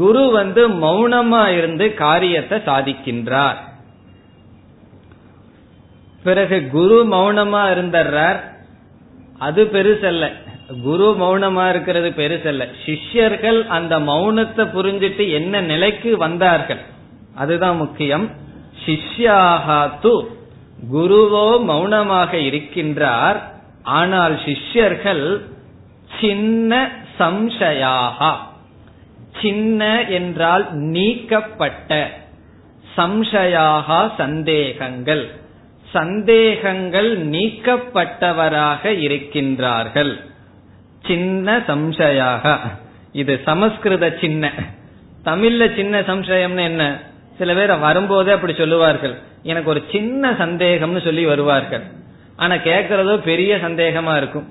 குரு வந்து மௌனமா இருந்து காரியத்தை சாதிக்கின்றார். பிறகு குரு மௌனமா இருந்தர்றார், அது பெருசல்ல. குரு மௌனமா இருக்கிறது பெருசல்ல, சிஷ்யர்கள் அந்த மௌனத்தை புரிஞ்சிட்டு என்ன நிலைக்கு வந்தார்கள் அதுதான் முக்கியம். சிஷ்யாஹா து, குருவோ மௌனமாக இருக்கின்றார், ஆனால் சிஷ்யர்கள் சின்ன சம்சயாஹா. சின்ன என்றால் நீக்கப்பட்ட, சம்சயாஹா சந்தேகங்கள், சந்தேகங்கள் நீக்கப்பட்டவராக இருக்கின்றார்கள். சின்ன சம்சயாக, இது சமஸ்கிருத சின்ன. தமிழ்ல சின்ன சம்சயம்னு என்ன? சில பேர் வரும்போதே அப்படி சொல்லுவார்கள், எனக்கு ஒரு சின்ன சந்தேகம்னு சொல்லி வருவார்கள். ஆனா கேட்கறதோ பெரிய சந்தேகமா இருக்கும்.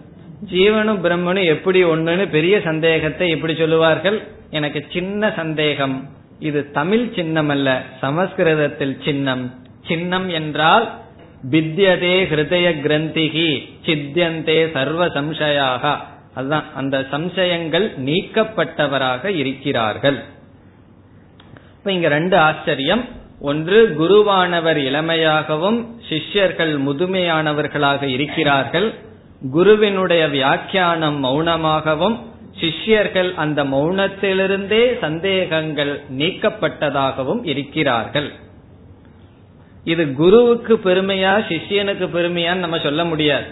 ஜீவனும் பிரம்மனும் எப்படி ஒண்ணுன்னு பெரிய சந்தேகத்தை எப்படி சொல்லுவார்கள்? எனக்கு சின்ன சந்தேகம். இது தமிழ் சின்னம் அல்ல, சமஸ்கிருதத்தில் சின்னம். சின்னம் என்றால் பித்யதே ஹிருதய கிரந்திகி சித்யந்தே சர்வ சம்சயாக, அதுதான் அந்த சம்சயங்கள் நீக்கப்பட்டவராக இருக்கிறார்கள். இப்ப இங்க ரெண்டு ஆச்சரியம், ஒன்று குருவானவர் இளமையாகவும் சிஷ்யர்கள் முதுமையானவர்களாக இருக்கிறார்கள். குருவினுடைய வியாக்கியானம் மௌனமாகவும் சிஷ்யர்கள் அந்த மௌனத்திலிருந்தே சந்தேகங்கள் நீக்கப்பட்டதாகவும் இருக்கிறார்கள். இது குருவுக்கு பெருமையா சிஷ்யனுக்கு பெருமையான்னு நம்ம சொல்ல முடியாது.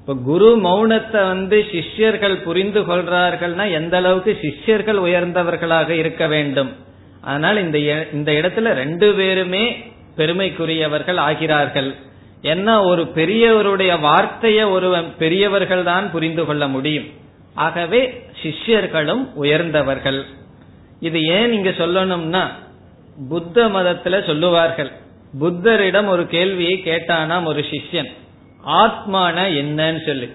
இப்ப குரு மௌனத்தை வந்து சிஷ்யர்கள் புரிந்து கொள்றார்கள்னா எந்த அளவுக்கு சிஷ்யர்கள் உயர்ந்தவர்களாக இருக்க வேண்டும். அதனால் இந்த இந்த இடத்துல ரெண்டு பேருமே பெருமைக்குரியவர்கள் ஆகிறார்கள். ஏன்னா ஒரு பெரியவருடைய வார்த்தையை ஒரு பெரியவர்கள் தான் புரிந்து கொள்ள முடியும். ஆகவே சிஷ்யர்களும் உயர்ந்தவர்கள். இது ஏன் இங்க சொல்லணும்னா, புத்த மதத்துல சொல்லுவார்கள், புத்தரிடம் ஒரு கேள்வியை கேட்டானாம் ஒரு சிஷ்யன், ஆத்மான என்னன்னு சொல்லு.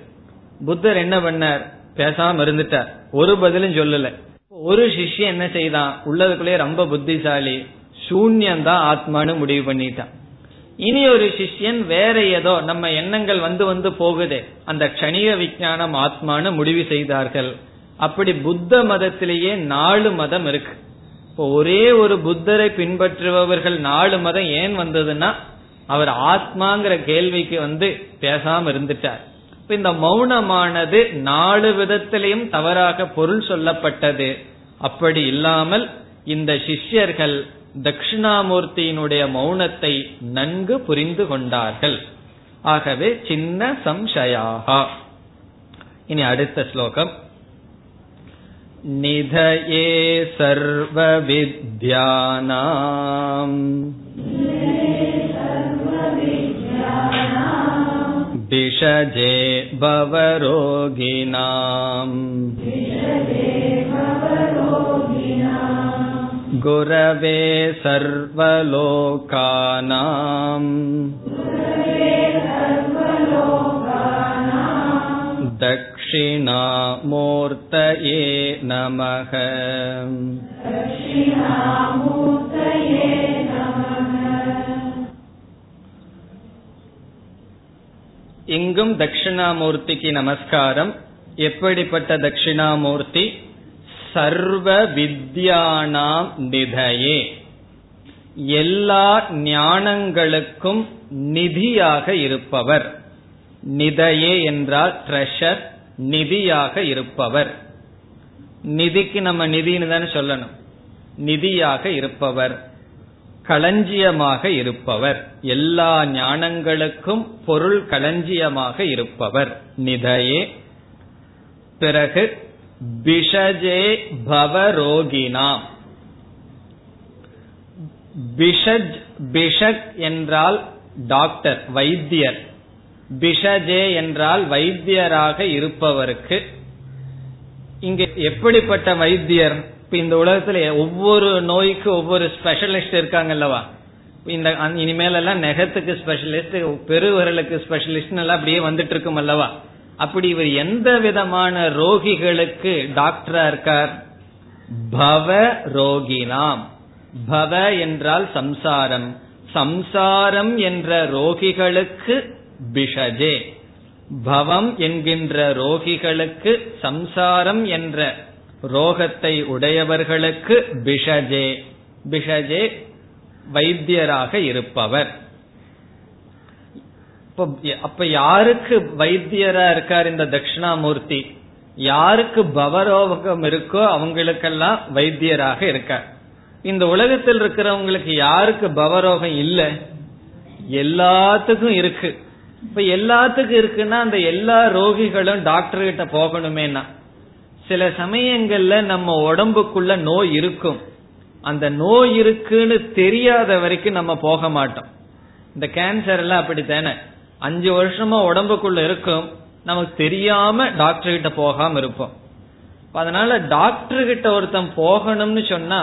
புத்தர் என்ன பண்ணார், பேசாம இருந்துட்டார், ஒரு பதிலும் சொல்லல. ஒரு சிஷ்யன் என்ன செய்தான், உள்ளதுக்குள்ளே ரொம்ப புத்திசாலி, சூன்யம்தான் ஆத்மானு முடிவு பண்ணிட்டான். இனி ஒரு சிஷ்யன் வேற ஏதோ நம்ம எண்ணங்கள் வந்து வந்து போகுதே, அந்த க்ஷணிக விஞ்ஞானம் ஆத்மானு முடிவு செய்தார்கள். அப்படி புத்த மதத்திலேயே நாலு மதம் இருக்கு. இப்போ ஒரே ஒரு புத்தரை பின்பற்றுபவர்கள் நாலு மதம் ஏன் வந்ததுன்னா, அவர் ஆத்மாங்கிற கேள்விக்கு வந்து பேசாம இருந்துட்டார். இப்ப இந்த மௌனமானது நாலு விதத்திலையும் தவறாக பொருள் சொல்லப்பட்டது. அப்படி இல்லாமல் இந்த சிஷ்யர்கள் தட்சிணாமூர்த்தியினுடைய மௌனத்தை நன்கு புரிந்து கொண்டார்கள். ஆகவே சின்ன சம்சயாஹா. இனி அடுத்த ஸ்லோகம், நிதயே சர்வ வித்யானாம் திஷஜே பவரோகினாம் குரவே சர்வலோகானாம் தக்ஷிணாமூர்த்தயே நமஹ. இங்கும் தட்சிணாமூர்த்திக்கு நமஸ்காரம். எப்படிப்பட்ட தட்சிணாமூர்த்தி, சர்வ வித்யானாம் நிதயே, எல்லா ஞானங்களுக்கும் நிதியாக இருப்பவர். நிதயே என்றால் ட்ரெஷர், நிதியாக இருப்பவர். நிதிக்கு நம்ம நிதின்னு தானே சொல்லணும். நிதியாக இருப்பவர், களஞ்சியமாக இருப்பவர், எல்லா ஞானங்களுக்கும் பொருள் களஞ்சியமாக இருப்பவர் நிதயே. பிறகு பிஷஜே பவரோகினாம், பிஷஜ், பிஷக் என்றால் டாக்டர் வைத்தியர், பிஷஜே என்றால் வைத்தியராக இருப்பவருக்கு. இங்க எப்படிப்பட்ட வைத்தியர், இந்த உலகத்துல ஒவ்வொரு நோய்க்கு ஒவ்வொரு ஸ்பெஷலிஸ்ட் இருக்காங்க அல்லவா. இந்த இனிமேல் எல்லாம் நெகத்துக்கு ஸ்பெஷலிஸ்ட், பெருவரலுக்கு ஸ்பெஷலிஸ்ட் எல்லாம் அப்படியே வந்துட்டு இருக்கும் அல்லவா. அப்படி இவர் எந்த விதமான ரோகிகளுக்கு டாக்டரா இருக்கார், பவ ரோகினாம். பவ என்றால் சம்சாரம், சம்சாரம் என்ற ரோகிகளுக்கு பிஷஜே, பவம் என்கின்ற ரோகிகளுக்கு, சம்சாரம் என்ற ரோகத்தை உடையவர்களுக்கு பிஷஜே, பிஷஜே வைத்தியராக இருப்பவர். அப்ப யாருக்கு வைத்தியரா இருக்கார் இந்த தட்சிணாமூர்த்தி, யாருக்கு பவரோகம் இருக்கோ அவங்களுக்கெல்லாம் வைத்தியராக இருக்கார். இந்த உலகத்தில் இருக்கிறவங்களுக்கு யாருக்கு பவரோகம் இல்ல, எல்லாத்துக்கும் இருக்கு. இப்ப எல்லாத்துக்கும் இருக்குன்னா அந்த எல்லா ரோகிகளும் டாக்டர் கிட்ட போகணுமேனா, சில சமயங்கள்ல நம்ம உடம்புக்குள்ள நோய் இருக்கும், அந்த நோய் இருக்குன்னு தெரியாத வரைக்கும் நம்ம போக மாட்டோம். இந்த கேன்சர் எல்லாம் அப்படித்தானே, அஞ்சு வருஷமா உடம்புக்குள்ள இருக்கும், நமக்கு தெரியாம டாக்டர் கிட்ட போகாம இருப்போம். அதனால டாக்டர் கிட்ட ஒருத்தன் போகணும்னு சொன்னா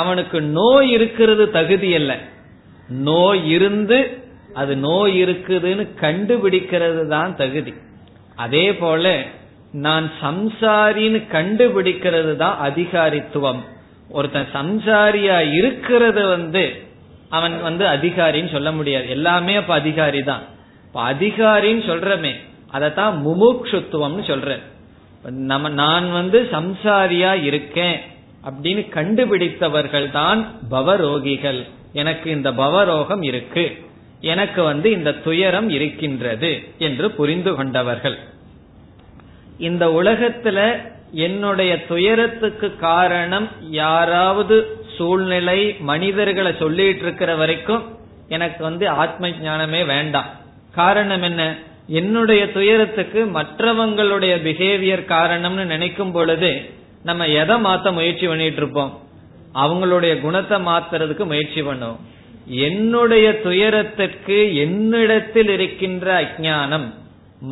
அவனுக்கு நோய் இருக்கிறது தகுதி இல்லை, நோய் இருந்து அது நோய் இருக்குதுன்னு கண்டுபிடிக்கிறது தான் தகுதி. அதே போல நான் சம்சாரின்னு கண்டுபிடிக்கிறது தான் அதிகாரித்துவம். ஒருத்தன் சம்சாரியா இருக்கிறது வந்து அவன் வந்து அதிகாரின்னு சொல்ல முடியாது, எல்லாமே அப்ப அதிகாரி தான். அதிகாரின்னு சொல்றமே அதத்தான் முமுட்சுத்துவம்னு சொல்ற. நம்ம நான் வந்து சம்சாரியா இருக்கேன் அப்படின்னு கண்டுபிடித்தவர்கள் தான் பவரோகிகள். எனக்கு இந்த பவரோகம் இருக்கு, எனக்கு வந்து இந்த துயரம் இருக்கின்றது என்று புரிந்து கொண்டவர்கள். இந்த உலகத்துல என்னுடைய துயரத்துக்கு காரணம் யாராவது சூழ்நிலை மனிதர்களை சொல்லிட்டு இருக்கிற வரைக்கும் எனக்கு வந்து ஆத்ம ஞானமே வேண்டாம். காரணம் என்ன? என்னுடைய துயரத்துக்கு மற்றவங்களுடைய பிஹேவியர் காரணம்னு நினைக்கும் பொழுது நம்ம எதை மாத்த முயற்சி பண்ணிட்டு இருப்போம்? அவங்களுடைய குணத்தை மாத்துறதுக்கு முயற்சி பண்ணுவோம். என்னுடைய துயரத்திற்கு என்னிடத்தில் இருக்கின்ற அஜ்ஞானம்,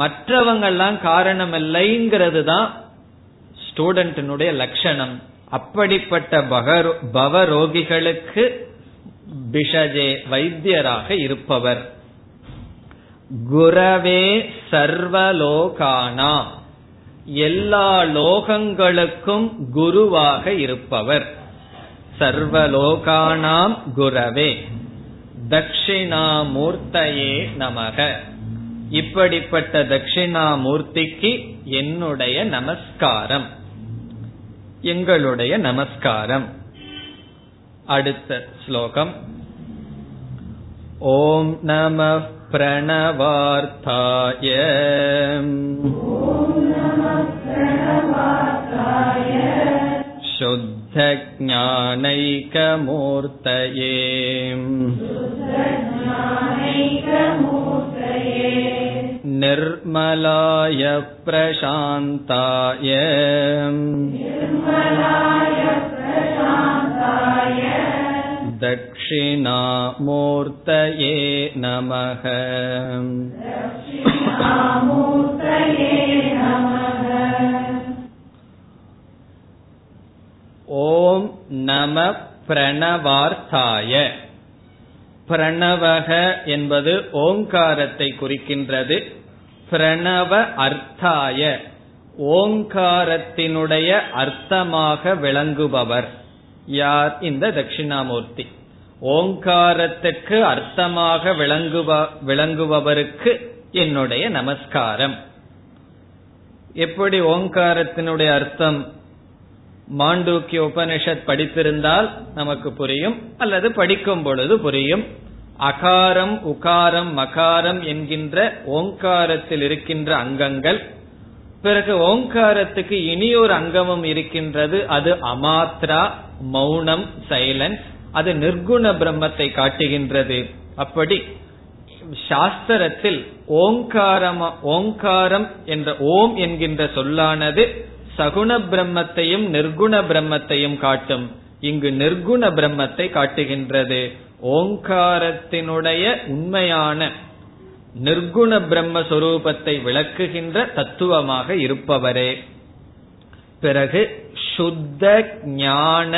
மற்றவங்கெல்லாம் காரணம் இல்லைங்கிறது தான் ஸ்டூடெண்டினுடைய லட்சணம். அப்படிப்பட்ட பவரோகிகளுக்கு பிஷஜே வைத்தியராக இருப்பவர். குரவே சர்வலோகானா, எல்லா லோகங்களுக்கும் குருவாக இருப்பவர். சர்வலோகானாம் குரவே தட்சிணாமூர்த்தையே நமக. இப்படிப்பட்ட தட்சிணாமூர்த்திக்கு என்னுடைய நமஸ்காரம், எங்களுடைய நமஸ்காரம். அடுத்த ஸ்லோகம். ஓம் நம பிரணவார்த்தாய சுத்த ஜ்ஞானைகமூர்த்தயே நிர்மலாய பிரசாந்தாய தட்சிணாமூர்த்தயே நமஹ. ஓம் நம பிரணவார்த்தாய. பிரணவக என்பது ஓங்காரத்தை குறிக்கின்றது. பிரணவ அர்த்தாய, ஓங்காரத்தினுடைய அர்த்தமாக விளங்குபவர் யார்? இந்த தட்சிணாமூர்த்தி. ஓங்காரத்துக்கு அர்த்தமாக விளங்குப விளங்குபவருக்கு என்னுடைய நமஸ்காரம். எப்படி ஓங்காரத்தினுடைய அர்த்தம்? மாண்டூக்கிய உபனிஷத் படித்திருந்தால் நமக்கு புரியும், அல்லது படிக்கும் பொழுது புரியும். அகாரம், உகாரம், மகாரம் என்கின்ற ஓங்காரத்தில் இருக்கின்ற அங்கங்கள். பிறகு ஓங்காரத்துக்கு இனியொரு அங்கமும் இருக்கின்றது, அது அமாத்ரா, மௌனம், சைலன்ஸ். அது நிர்குண பிரம்மத்தை காட்டுகின்றது. அப்படி சாஸ்திரத்தில் ஓங்காரம் ஓங்காரம் என்ற ஓம் என்கின்ற சொல்லானது சகுண பிரம்மத்தையும் நிர்குண பிரம்மத்தையும் காட்டும். இங்கு நிர்குண பிரம்மத்தை காட்டுகின்றது. ஓங்காரத்தினுடைய உண்மையான நிர்குண பிரம்மஸ்வரூபத்தை விளக்குகின்ற தத்துவமாக இருப்பவரே. பிறகு சுத்த ஞான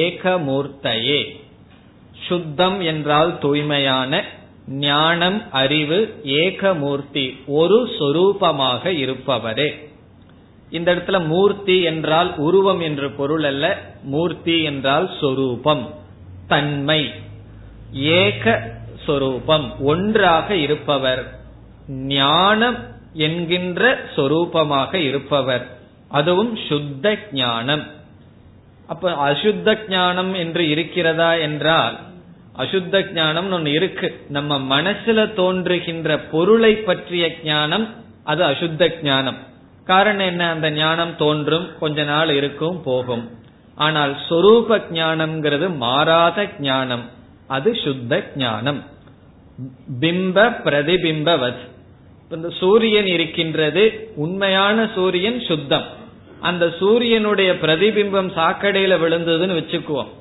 ஏகமூர்த்தையே. சுத்தம் என்றால் தூய்மையான, ஞானம் அறிவு, ஏகமூர்த்தி ஒரு சொரூபமாக இருப்பவரே. இந்த இடத்துல மூர்த்தி என்றால் உருவம் என்று பொருள் அல்ல, மூர்த்தி என்றால் சொரூபம், தன்மை, ஏக சொரூபம் ஒன்றாக இருப்பவர். ஞானம் என்கின்ற சொரூபமாக இருப்பவர், அதுவும் சுத்த ஞானம். அப்ப அசுத்த ஞானம் என்று இருக்கிறதா என்றால், அசுத்த ஞானம் ஒன்னு இருக்கு, நம்ம மனசுல தோன்றுகின்ற பொருளை பற்றிய ஞானம், அது அசுத்த ஞானம். காரணம் என்ன? அந்த ஞானம் தோன்றும், கொஞ்ச நாள் இருக்கும், போகும். ஆனால் சொரூப ஞானம்ங்கிறது மாறாத ஞானம், அது சுத்த ஞானம். பிம்ப பிரதிபிம்பவத். இந்த சூரியன் இருக்கின்றது, உண்மையான சூரியன் சுத்தம். அந்த சூரியனுடைய பிரதிபிம்பம் சாக்கடையில விழுந்ததுன்னு வச்சுக்குவோம்,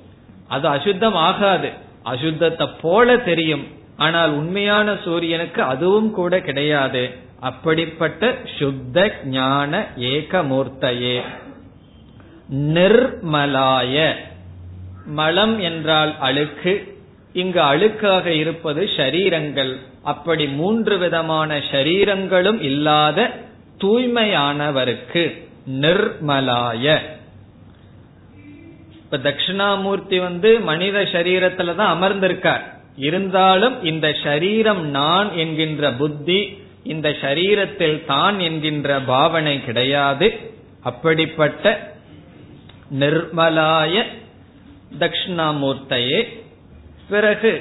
அது அசுத்தம் ஆகாது, அசுத்தத்தை போல தெரியும். ஆனால் உண்மையான சூரியனுக்கு அதுவும் கூட கிடையாது. அப்படிப்பட்ட சுத்த ஞான ஏகமூர்த்தையே. நிர்மலாய, மலம் என்றால் அழுக்கு. இங்கு அழுக்காக இருப்பது ஷரீரங்கள். அப்படி மூன்று விதமான ஷரீரங்களும் இல்லாத தூய்மையானவருக்கு நிர்மலாய. இப்ப தட்சிணாமூர்த்தி வந்து மனித சரீரத்துலதான் அமர்ந்திருக்கார். இருந்தாலும் இந்த ஷரீரம் நான் என்கின்ற புத்தி, இந்த ஷரீரத்தில் தான் என்கின்ற பாவனை கிடையாது. அப்படிப்பட்ட நிர்மலாய தட்சிணாமூர்த்தையே, பிறகு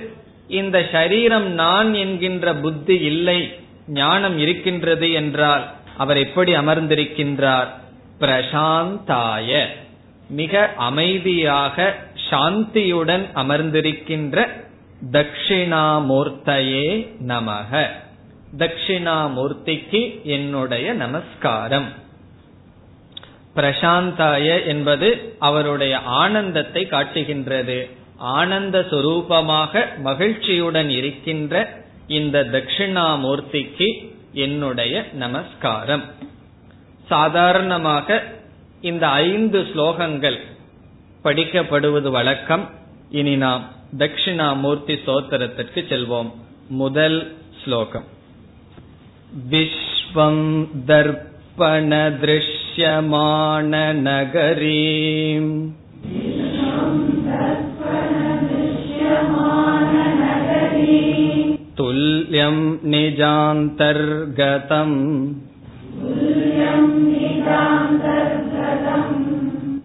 இந்த ஷரீரம் நான் என்கின்ற புத்தி இல்லை, ஞானம் இருக்கின்றது என்றால் அவர் எப்படி அமர்ந்திருக்கின்றார்? பிரசாந்தாய, மிக அமைதியாக சாந்தியுடன் அமர்ந்திருக்கின்ற தட்சிணாமூர்த்தையே நமக, தட்சிணாமூர்த்திக்கு என்னுடைய நமஸ்காரம். பிரசாந்தாய என்பது அவருடைய ஆனந்தத்தை காட்டுகின்றது. ஆனந்த சுரூபமாக மகிழ்ச்சியுடன் இருக்கின்ற இந்த தட்சிணாமூர்த்திக்கு என்னுடைய நமஸ்காரம். சாதாரணமாக இந்த ஐந்து ஸ்லோகங்கள் படிக்கப்படுவது வழக்கம். இனி நாம் தட்சிணாமூர்த்தி ஸ்தோத்திரத்திற்கு செல்வோம். முதல் ஸ்லோகம். விஸ்வம் தர்பண திருஷ்யமான நகரீம் துல்யம் நிஜாந்தர்கதம்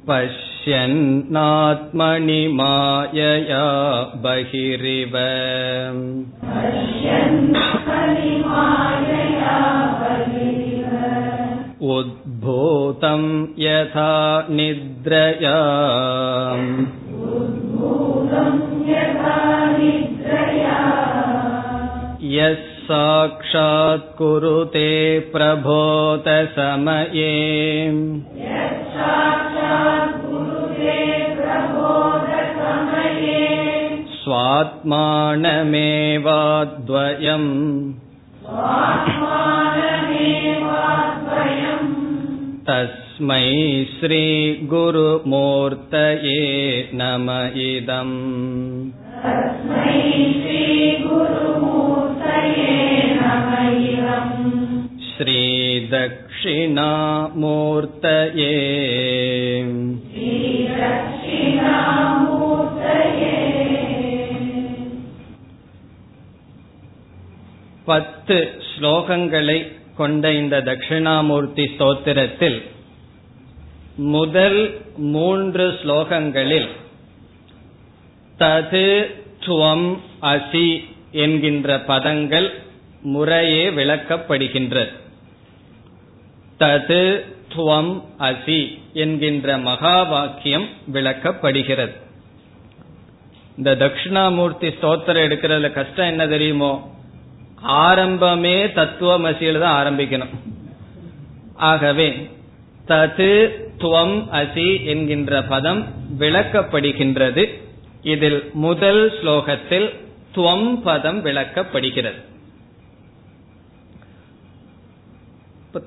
பஷ்யன்னாத்மனி மாயயா பஹிரிவ. உத்பூதம் யதா நித்ரயா யஸ் சாக்ஷாத் குருதே பிரபோத சமயே. ஸ்வாத்மானமேவாத்வயம் தஸ்மை ஸ்ரீ குரு மூர்த்தயே நம இதம். ஸ்ரீ தக்ஷிணாமூர்த்தயே பத்து ஸ்லோகங்களை கொண்ட இந்த தட்சிணாமூர்த்தி ஸ்தோத்திரத்தில் முதல் மூன்று ஸ்லோகங்களில் தது த்வம் அசி என்கின்ற பதங்கள் முறையே விளக்கப்படுகின்றது. தது த்வம் அசி என்கின்ற மகா வாக்கியம் விளக்கப்படுகிறது. இந்த தட்சிணாமூர்த்தி ஸ்தோத்திரம் எடுக்கிறதுல கஷ்டம் என்ன தெரியுமோ, ஆரம்பமே தத்துவமசியில தான் ஆரம்பிக்கணும். ஆகவே தது த்வம் அசி என்கின்ற பதம் விளக்கப்படுகின்றது. இதில் முதல் ஸ்லோகத்தில் துவம் பதம் விளக்கப்படுகிறது.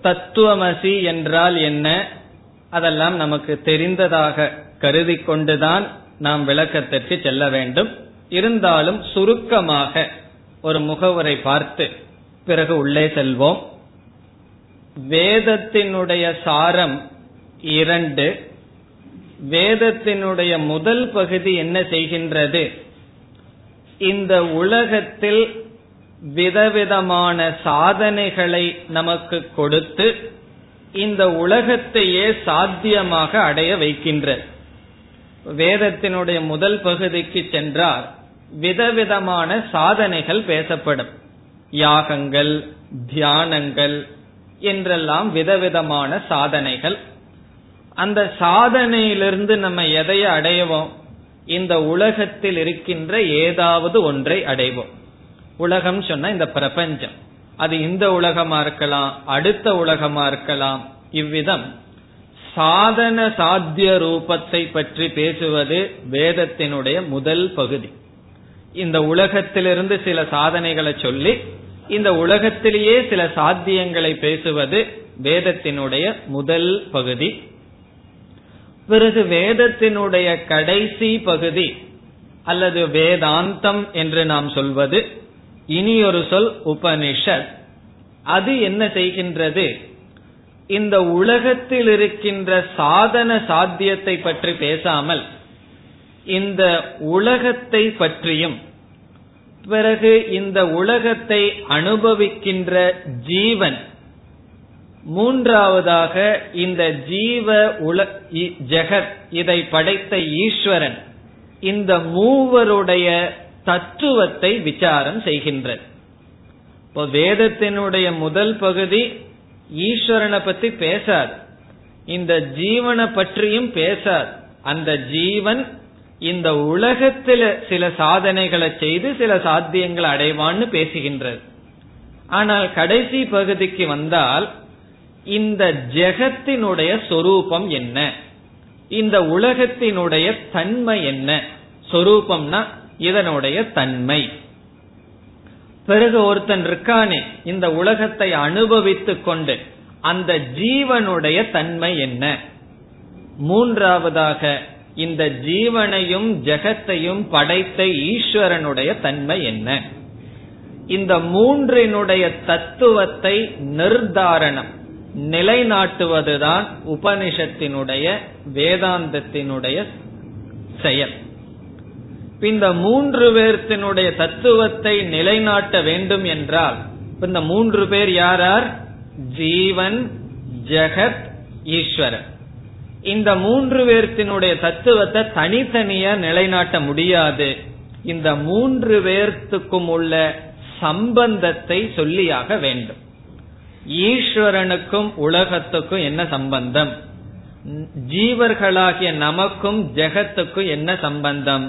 தத்துவமசி என்றால் என்ன, அதெல்லாம் நமக்கு தெரிந்ததாக கருதி கொண்டுதான் நாம் விளக்கத்திற்கு செல்ல வேண்டும். இருந்தாலும் சுருக்கமாக ஒரு முகவுரை பார்த்து பிறகு உள்ளே செல்வோம். வேதத்தினுடைய சாரம் இரண்டு. வேதத்தினுடைய முதல் பகுதி என்ன செய்கின்றது? இந்த உலகத்தில் விதவிதமான சாதனைகளை நமக்கு கொடுத்து இந்த உலகத்தையே சாத்தியமாக அடைய வைக்கின்றது. வேதத்தினுடைய முதல் பகுதிக்கு சென்றால் விதவிதமான சாதனைகள் பேசப்படும். யாகங்கள், தியானங்கள் என்றெல்லாம் விதவிதமான சாதனைகள். அந்த சாதனையிலிருந்து நம்ம எதைய அடைவோம்? இந்த உலகத்தில் இருக்கின்ற ஏதாவது ஒன்றை அடைவோம். உலகம் சொன்னா இந்த பிரபஞ்சம், அது இந்த உலகமா இருக்கலாம், அடுத்த உலகமா இருக்கலாம். இவ்விதம் சாதன சாத்திய ரூபத்தை பற்றி பேசுவது வேதத்தினுடைய முதல் பகுதி. இந்த உலகத்திலிருந்து சில சாதனைகளை சொல்லி இந்த உலகத்திலேயே சில சாத்தியங்களை பேசுவது வேதத்தினுடைய முதல் பகுதி. பிறகு வேதத்தினுடைய கடைசி பகுதி, அல்லது வேதாந்தம் என்று நாம் சொல்வது, இனி ஒரு சொல் உபனிஷத். அது என்ன செய்கின்றது? இந்த உலகத்தில் இருக்கின்ற சாதன சாத்தியத்தை பற்றி பேசாமல் இந்த உலகத்தை பற்றியும் பிறகு இந்த உலகத்தை அனுபவிக்கின்ற ஜீவன், மூன்றாவதாக இந்த ஜீவ உல ஜெகத் இதை படைத்த ஈஸ்வரன், இந்த மூவருடைய தத்துவத்தை விசாரம் செய்கின்றது. இப்போ வேதத்தினுடைய முதல் பகுதி ஈஸ்வரனை பற்றி பேசாது, இந்த ஜீவனை பற்றியும் பேசாது. அந்த ஜீவன் இந்த உலகத்தில சில சாதனைகளை செய்து சில சாத்தியங்களை அடைவான்னு பேசுகின்றது. ஆனால் கடைசி பகுதிக்கு வந்தால் இந்த ஜெகத்தினுடைய சொரூபம் என்ன, இந்த உலகத்தினுடைய தன்மை என்ன, சொரூபம்னா இதனுடைய தன்மை. பிறகு ஒருத்தன் இருக்கானே இந்த உலகத்தை அனுபவித்துக் கொண்டு அந்த ஜீவனுடைய தன்மை என்ன, மூன்றாவதாக இந்த ஜீவனையும் ஜெகத்தையும் படைத்த ஈஸ்வரனுடைய தன்மை என்ன. இந்த மூன்றினுடைய தத்துவத்தை நிர்தாரணம் நிலைநாட்டுவதுதான் உபனிஷத்தினுடைய வேதாந்தத்தினுடைய செயல். இந்த மூன்று பேர்த்தினுடைய தத்துவத்தை நிலைநாட்ட வேண்டும் என்றால் இந்த மூன்று பேர் யாரார்? ஜீவன், ஜெகத், ஈஸ்வரன். இந்த மூன்று பேர்த்தினுடைய தத்துவத்தை தனித்தனியா நிலைநாட்ட முடியாது. இந்த மூன்று பேர்த்துக்கும் உள்ள சம்பந்தத்தை சொல்லியாக வேண்டும். ஈஸ்வரனுக்கும் உலகத்துக்கும் என்ன சம்பந்தம், ஜீவர்களாகிய நமக்கும் ஜெகத்துக்கும் என்ன சம்பந்தம்,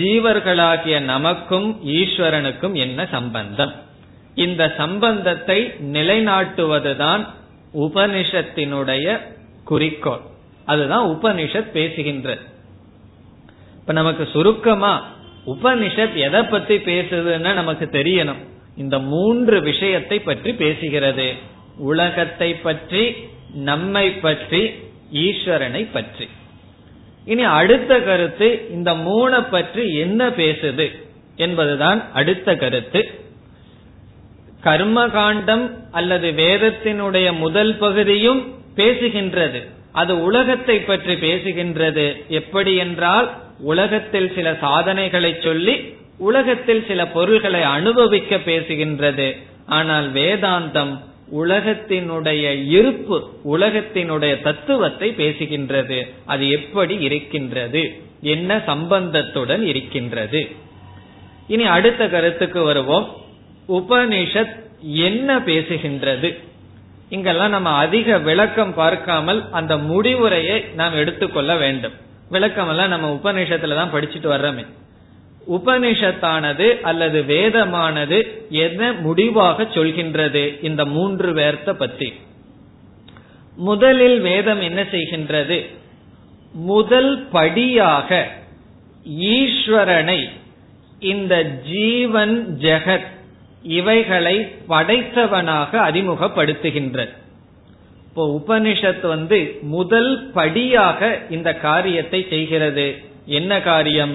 ஜீவர்களாகிய நமக்கும் ஈஸ்வரனுக்கும் என்ன சம்பந்தம், இந்த சம்பந்தத்தை நிலைநாட்டுவதுதான் உபனிஷத்தினுடைய குறிக்கோள். அதுதான் உபனிஷத் பேசுகின்றது. இப்ப நமக்கு சுருக்கமா உபனிஷத் எதை பத்தி பேசுதுன்னா நமக்கு தெரியணும். இந்த மூன்று விஷயத்தை பற்றி பேசுகிறது, உலகத்தை பற்றி, நம்மை பற்றி, ஈஸ்வரனை பற்றி. இனி அடுத்த கருத்து இந்த மூணை பற்றி என்ன பேசுது என்பதுதான் அடுத்த கருத்து. கர்மகாண்டம் அல்லது வேதத்தினுடைய முதல் பகுதியும் பேசுகின்றது, அது உலகத்தை பற்றி பேசுகின்றது. எப்படி என்றால் உலகத்தில் சில சாதனைகளை சொல்லி உலகத்தில் சில பொருள்களை அனுபவிக்க பேசுகின்றது. ஆனால் வேதாந்தம் உலகத்தினுடைய இருப்பு, உலகத்தினுடைய தத்துவத்தை பேசுகின்றது. அது எப்படி இருக்கின்றது, என்ன சம்பந்தத்துடன் இருக்கின்றது. இனி அடுத்த கருத்துக்கு வருவோம். உபனிஷத் என்ன பேசுகின்றது, இங்கெல்லாம் நம்ம அதிக விளக்கம் பார்க்காமல் அந்த முடிவுரையை நாம் எடுத்துக்கொள்ள வேண்டும். விளக்கம் எல்லாம் நம்ம உபநிஷத்துல தான் படிச்சுட்டு வர்றோமே. உபனிஷத்தானது அல்லது வேதமானது என்ன முடிவாக சொல்கின்றது இந்த மூன்று பேர்த்த பற்றி. முதலில் வேதம் என்ன செய்கின்றது, முதல் படியாக ஈஸ்வரனை, இந்த ஜீவன் ஜெகத் இவைகளை படைத்தவனாக அறிமுகப்படுத்துகின்றது. இப்போ உபனிஷத் வந்து முதல் படியாக இந்த காரியத்தை செய்கிறது. என்ன காரியம்?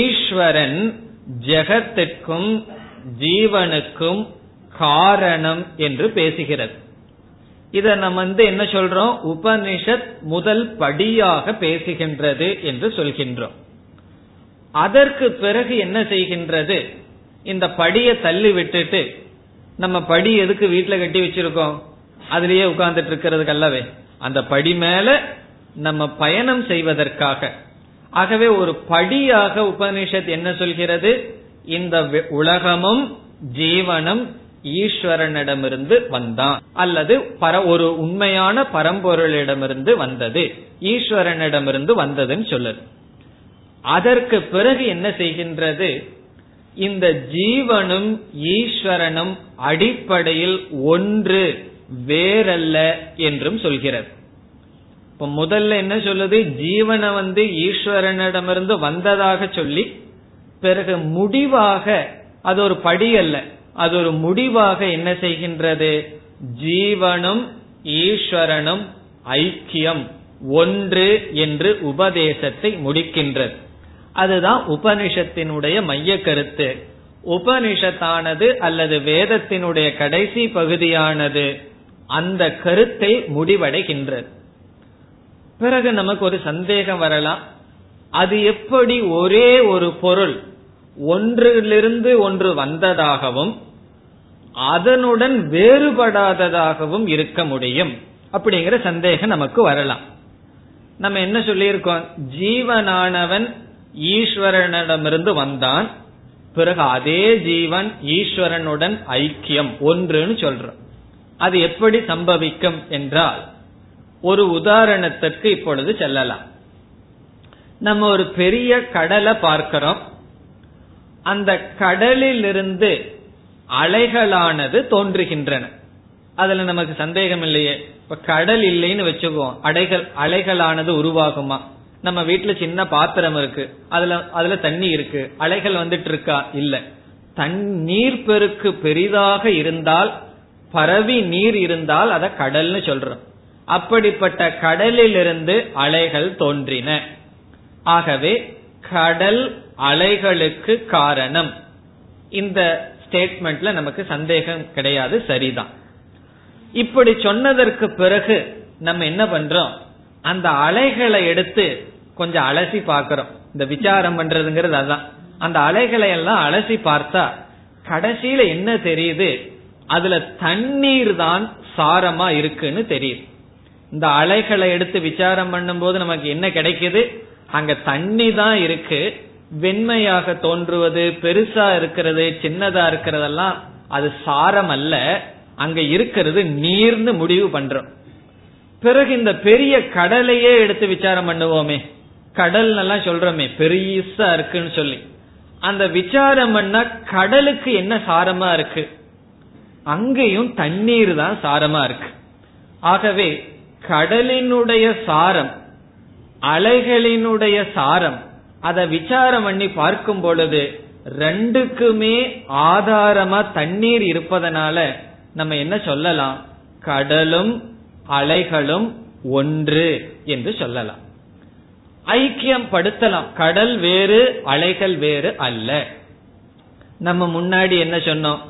ஈஸ்வரன் ஜெகத்திற்கும் ஜீவனுக்கும் காரணம் என்று பேசுகிறது. இத நம்ம வந்து என்ன சொல்றோம், உபனிஷத் முதல் படியாக பேசுகின்றது என்று சொல்கின்றோம். அதற்கு பிறகு என்ன செய்கின்றது, இந்த படியை தள்ளி விட்டுட்டு, நம்ம படி எதுக்கு வீட்டுல கட்டி வச்சிருக்கோம், அதுலயே உட்கார்ந்துட்டு இருக்கிறதுக்கு அல்லவே, அந்த படி மேல நம்ம பயணம் செய்வதற்காக. ஆகவே ஒரு படியாக உபனிஷத் என்ன சொல்கிறது, இந்த உலகமும் ஜீவனும் ஈஸ்வரனிடமிருந்து வந்தான் அல்லது பர ஒரு உண்மையான பரம்பொருளிடமிருந்து வந்தது, ஈஸ்வரனிடமிருந்து வந்ததுன்னு சொல்லுது. அதற்கு பிறகு என்ன செய்கின்றது, இந்த ஜீவனும் ஈஸ்வரனும் அடிப்படையில் ஒன்று, வேறல்ல என்றும் சொல்கிறது. இப்ப முதல்ல என்ன சொல்லுது, ஜீவனை வந்து ஈஸ்வரனிடமிருந்து வந்ததாக சொல்லி, பிறகு முடிவாக அது ஒரு படி அல்ல, அது ஒரு முடிவாக என்ன செய்கின்றது, ஜீவனும் ஈஸ்வரனும் ஐக்கியம் ஒன்று என்று உபதேசத்தை முடிக்கின்றது. அதுதான் உபனிஷத்தினுடைய மைய கருத்து. உபனிஷத்தானது அல்லது வேதத்தினுடைய கடைசி பகுதியானது அந்த கருத்தை முடிவடைகின்றது. பிறகு நமக்கு ஒரு சந்தேகம் வரலாம், அது எப்படி ஒரே ஒரு பொருள் ஒன்றிலிருந்து ஒன்று வந்ததாகவும் அதனுடன் வேறுபடாததாகவும் இருக்க முடியும் அப்படிங்கிற சந்தேகம் நமக்கு வரலாம். நம்ம என்ன சொல்லியிருக்கோம், ஜீவனானவன் ஈஸ்வரனிடமிருந்து வந்தான், பிறகு அதே ஜீவன் ஈஸ்வரனுடன் ஐக்கியம் ஒன்றுன்னு சொல்றோம். அது எப்படி சம்பவிக்கும் என்றால், ஒரு உதாரணத்துக்கு இப்பொழுது செல்லலாம். நம்ம ஒரு பெரிய கடலை பார்க்கிறோம். அந்த கடலிலிருந்து அலைகளானது தோன்றுகின்றன. அதுல நமக்கு சந்தேகம் இல்லையே. இப்ப கடல் இல்லைன்னு வச்சுக்குவோம், அடைகள் அலைகளானது உருவாகுமா? நம்ம வீட்டுல சின்ன பாத்திரம் இருக்கு, அதுல அதுல தண்ணி இருக்கு, அலைகள் வந்துட்டு இருக்கா? இல்ல. தண்ணீர் பெருக்கு பெரிதாக இருந்தால், பரவி நீர் இருந்தால் அத கடல்னு சொல்றோம். அப்படிப்பட்ட கடலிலிருந்து அலைகள் தோன்றின. ஆகவே கடல் அலைகளுக்கு காரணம். இந்த ஸ்டேட்மெண்ட்ல நமக்கு சந்தேகம் கிடையாது, சரிதான். இப்படி சொன்னதற்கு பிறகு நம்ம என்ன பண்றோம், அந்த அலைகளை எடுத்து கொஞ்சம் அலசி பார்க்கிறோம். இந்த விசாரம் பண்றதுங்கிறது அதான். அந்த அலைகளை எல்லாம் அலசி பார்த்தா கடைசியில என்ன தெரியுது, அதுல தண்ணீர் தான் சாரமா இருக்குன்னு தெரியுது. இந்த அலைகளை எடுத்து விசாரம் பண்ணும் போது நமக்கு என்ன கிடைக்குது, அங்க தண்ணி தான் இருக்கு. வெண்மையாக தோன்றுவது, பெருசா இருக்கிறது, சின்னதா இருக்கிறதெல்லாம் அது சாரம் அல்ல, அங்க இருக்கிறது நீர்னு முடிவு பண்றோம். பிறகு இந்த பெரிய கடலையே எடுத்து விசாரம் பண்ணுவோமே, கடல் எல்லாம் சொல்றோமே பெருசா இருக்குன்னு சொல்லி, அந்த விசாரம் பண்ணா கடலுக்கு என்ன சாரமா இருக்கு, அங்கேயும் தண்ணீர் தான் சாரமா இருக்கு. ஆகவே கடலினுடைய சாரம், அலைகளினுடைய சாரம், அதை விசாரம் பண்ணி பார்க்கும் பொழுது ரெண்டுக்குமே ஆதாரமா தண்ணீர் இருப்பதனால நம்ம என்ன சொல்லலாம், கடலும் அலைகளும் ஒன்று என்று சொல்லலாம், ஐக்கியம் படுத்தலாம். கடல் வேறு அலைகள் வேறு அல்ல. நம்ம முன்னாடி என்ன சொன்னோம்,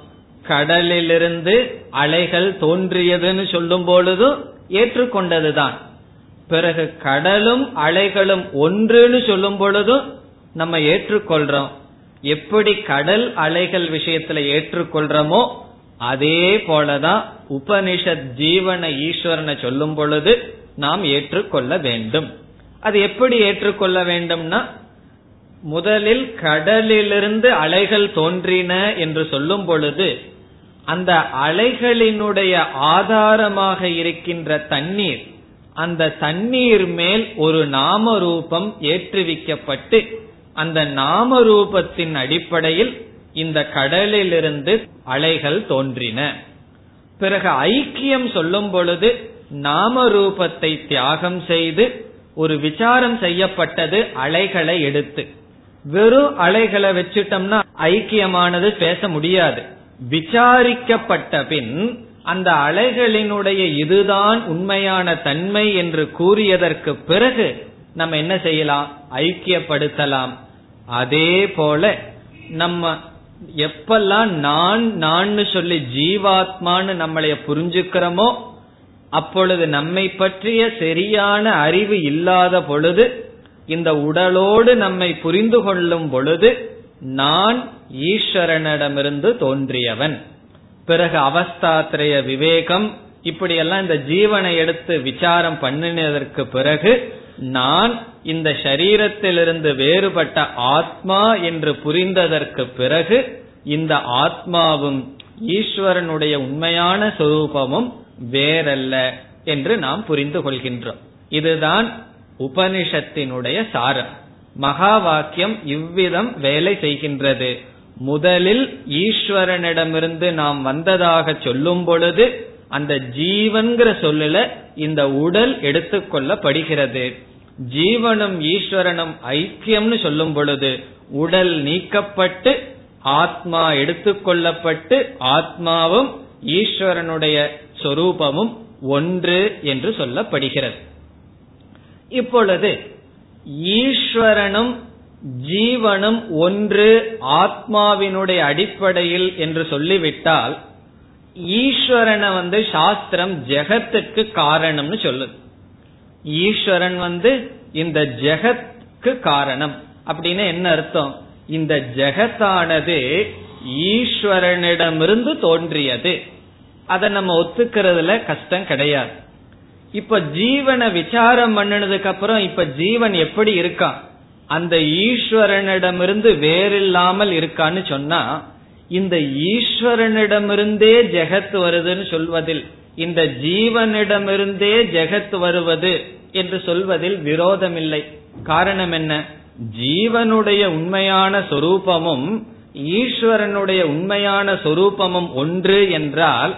கடலிலிருந்து அலைகள் தோன்றியதுன்னு சொல்லும் பொழுதும் ஏற்றுக்கொண்டதுதான். பிறகு கடலும் அலைகளும் ஒன்றுன்னு சொல்லும் பொழுதும் நம்ம ஏற்றுக்கொள்றோம். எப்படி கடல் அலைகள் விஷயத்துல ஏற்றுக்கொள்றோமோ அதே போலதான் உபனிஷத் ஜீவன ஈஸ்வரனை சொல்லும் பொழுது நாம் ஏற்றுக்கொள்ள வேண்டும். அது எப்படி ஏற்றுக்கொள்ள வேண்டும்னா, முதலில் கடலிலிருந்து அலைகள் தோன்றின என்று சொல்லும் பொழுது அந்த அலைகளினுடைய ஆதாரமாக இருக்கின்ற தண்ணீர், அந்த தண்ணீர் மேல் ஒரு நாம ரூபம் ஏற்றுவிக்கப்பட்டு அந்த நாம ரூபத்தின் அடிப்படையில் இந்த கடலிலிருந்து அலைகள் தோன்றின. பிறகு ஐக்கியம் சொல்லும் பொழுது நாம ரூபத்தை தியாகம் செய்து ஒரு விசாரம் செய்யப்பட்டது, அலைகளை எடுத்து. வெறும் அலைகளை வச்சுட்டோம்னா ஐக்கியமானது பேச முடியாது. விசாரிக்கப்பட்ட பின் அந்த அலைகளினுடைய இதுதான் உண்மையான தன்மை என்று கூறியதற்கு பிறகு நம்ம என்ன செய்யலாம், ஐக்கியப்படுத்தலாம். அதே போல நம்ம எப்பெல்லாம் நான் நான் சொல்லி ஜீவாத்மான்னு நம்மளைய புரிஞ்சுக்கிறோமோ அப்பொழுது நம்மை பற்றிய சரியான அறிவு இல்லாத பொழுது, இந்த உடலோடு நம்மை புரிந்து கொள்ளும் பொழுது நான் ஈஸ்வரனிடமிருந்து தோன்றியவன். பிறகு அவஸ்தாத்ரய விவேகம், இப்படியெல்லாம் இந்த ஜீவனை எடுத்து விசாரம் பண்ணினதற்கு பிறகு நான் இந்த சரீரத்திலிருந்து வேறுபட்ட ஆத்மா என்று புரிந்ததற்கு பிறகு இந்த ஆத்மாவும் ஈஸ்வரனுடைய உண்மையான சொரூபமும் வேறல்ல என்று நாம் புரிந்து கொள்கின்றோம். இதுதான் உபனிஷத்தினுடைய சாரம். மகா வாக்கியம் இவ்விதம் வேலை செய்கின்றது. முதலில் ஈஸ்வரனிடமிருந்து நாம் வந்ததாக சொல்லும் பொழுது அந்த ஜீவன்கிற சொல்லுல இந்த உடல் எடுத்துக்கொள்ளப்படுகிறது. ஜீவனும் ஈஸ்வரனும் ஐக்கியம்னு சொல்லும் பொழுது உடல் நீக்கப்பட்டு ஆத்மா எடுத்துக்கொள்ளப்பட்டு ஆத்மாவும் ஈஸ்வரனுடைய சொரூபமும் ஒன்று என்று சொல்லப்படுகிறது. இப்பொழுது ஈஸ்வரனும் ஜீவனும் ஒன்று ஆத்மாவினுடைய அடிப்படையில் என்று சொல்லிவிட்டால், ஈஸ்வரனை வந்து சாஸ்திரம் ஜெகத்துக்கு காரணம்னு சொல்லுது. ஈஸ்வரன் வந்து இந்த ஜெகத்துக்கு காரணம் அப்படின்னா என்ன அர்த்தம், இந்த ஜெகத்தானது ஈஸ்வரனிடமிருந்து தோன்றியது, அதை நம்ம ஒத்துக்கிறதுல கஷ்டம் கிடையாது. இப்ப ஜீவனை விசாரம் பண்ணினதுக்கு அப்புறம் இப்ப ஜீவன் எப்படி இருக்கான், அந்த ஈஸ்வரனிடமிருந்து வேறில்லாமல் இருக்கான்னு சொன்னா, இந்த ஈஸ்வரனிடமிருந்தே ஜெகத் வருதுன்னு சொல்வதில், இந்த ஜீவனிடமிருந்தே ஜெகத் வருவது என்று சொல்வதில் விரோதமில்லை. காரணம் என்ன, ஜீவனுடைய உண்மையான சொரூபமும் ஈஸ்வரனுடைய உண்மையான சொரூபமும் ஒன்று என்றால்,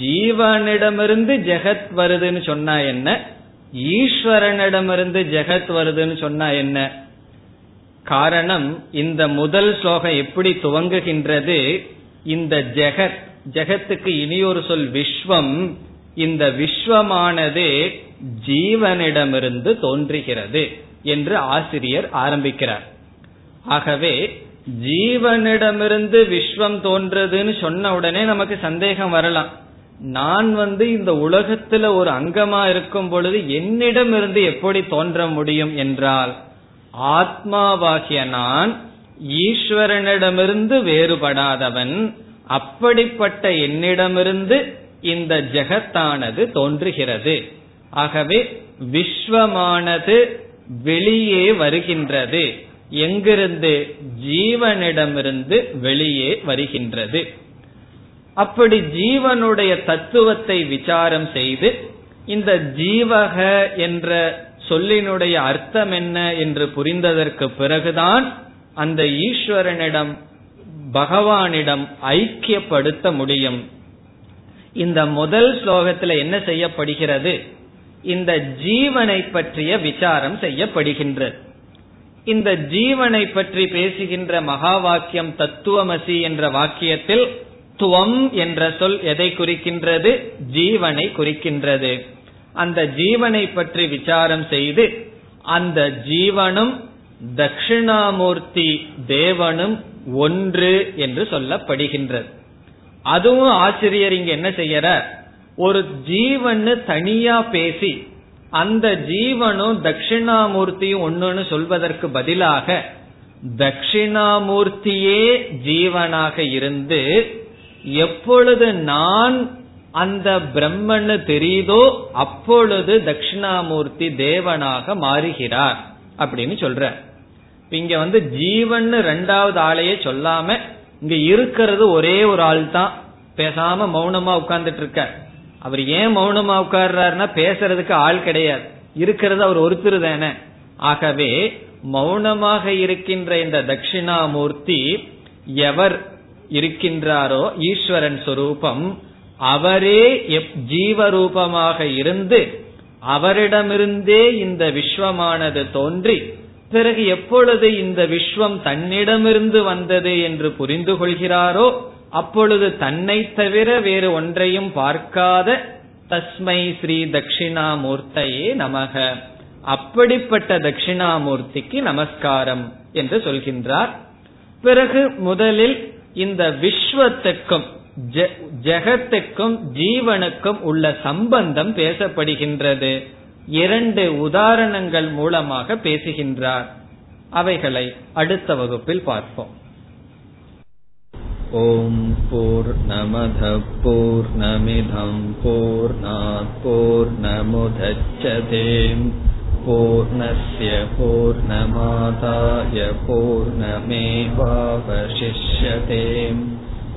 ஜீவனிடமிருந்து ஜெகத் வருதுன்னு சொன்னா என்ன, ஈஸ்வரனிடமிருந்து ஜெகத் வருதுன்னு சொன்னா என்ன? காரணம், இந்த முதல் ஸ்லோகம் எப்படி துவங்குகின்றது, இந்த ஜெகத், ஜெகத்துக்கு இனியொரு சொல் விஸ்வம், இந்த விஸ்வமானது ஜீவனிடமிருந்து தோன்றுகிறது என்று ஆசிரியர் ஆரம்பிக்கிறார். ஆகவே ஜீவனிடமிருந்து விஸ்வம் தோன்றதுன்னு சொன்ன உடனே நமக்கு சந்தேகம் வரலாம், நான் வந்து இந்த உலகத்துல ஒரு அங்கமா இருக்கும் பொழுது என்னிடமிருந்து எப்படி தோன்ற முடியும் என்றால், ஆத்மாவாகிய நான் ஈஸ்வரனிடமிருந்து வேறுபடாதவன், அப்படிப்பட்ட என்னிடமிருந்து இந்த ஜெகத்தானது தோன்றுகிறது. ஆகவே விஸ்வமானது வெளியே வருகின்றது. எங்கிருந்து? ஜீவனிடமிருந்து வெளியே வருகின்றது. அப்படி ஜீவனுடைய தத்துவத்தை விசாரம் செய்து, இந்த ஜீவக என்ற சொல்லினுடைய அர்த்தம் என்ன என்று புரிந்ததற்கு பிறகுதான் அந்த ஈஸ்வரனிடம், பகவானிடம் ஐக்கியப்படுத்த முடியும். இந்த முதல் ஸ்லோகத்துல என்ன செய்யப்படுகிறது, இந்த ஜீவனை பற்றிய விசாரம் செய்யப்படுகின்றது. இந்த ஜீவனை பற்றி பேசுகின்ற மகா வாக்கியம் தத்துவமசி என்ற வாக்கியத்தில் துவம் என்ற சொல் எதை குறிக்கின்றது? ஜீவனை குறிக்கின்றது. அந்த ஜீவனை பற்றி விசாரம் செய்து, அந்த ஜீவனும் தட்சிணாமூர்த்தி தேவனும் ஒன்று என்று சொல்லப்படுகின்றது. அதுவும் ஆசிரியர் இங்க என்ன செய்யறார், ஒரு ஜீவன்னு தனியா பேசி அந்த ஜீவனும் தட்சிணாமூர்த்தியும் ஒண்ணுன்னு சொல்வதற்கு பதிலாக, தட்சிணாமூர்த்தியே ஜீவனாக இருந்து எப்பொழுது நான் அந்த பிரம்மன்னு தெரியுதோ அப்பொழுது தட்சிணாமூர்த்தி தேவனாக மாறுகிறார் அப்படின்னு சொல்ற. இங்க வந்து ஜீவன்னு ரெண்டாவது ஆளையே சொல்லாம, இங்க இருக்கிறது ஒரே ஒரு ஆள் தான், பேசாம மௌனமா உட்கார்ந்துட்டு இருக்க. அவர் ஏன் மௌனமா உட்கார்றாருன்னா பேசுறதுக்கு ஆள் கிடையாது, இருக்கிறது அவர் ஒருத்தர் தானே. ஆகவே மௌனமாக இருக்கின்ற இந்த தட்சிணாமூர்த்தி எவர் இருக்கின்றாரோ, ஈஸ்வரன் சொரூபம், அவரே ஜீவரூபமாக இருந்து அவரிடமிருந்தே இந்த விஸ்வமானது தோன்றி, பிறகு எப்பொழுது இந்த விஸ்வம் தன்னிடமிருந்து வந்தது என்று புரிந்து கொள்கிறாரோ அப்பொழுது தன்னை தவிர வேறு ஒன்றையும் பார்க்காத தஸ்மை ஸ்ரீ தட்சிணாமூர்த்தையே நமக, அப்படிப்பட்ட தட்சிணாமூர்த்திக்கு நமஸ்காரம் என்று சொல்கின்றார். பிறகு முதலில் இந்த விஸ்வத்துக்கும் ஜெகத்துக்கும் ஜீவனுக்கும் உள்ள சம்பந்தம் பேசப்படுகின்றது. இரண்டு உதாரணங்கள் மூலமாக பேசுகின்றார். அவைகளை அடுத்த வகுப்பில் பார்ப்போம். ஓம் பூர்ணமத பூர்ணமிதம் பூர்ணாத் பூர்ணமுதச்யதே பூர்ணஸ்ய பூர்ணமாதாய பூர்ணமேவாவசிஷ்யதே.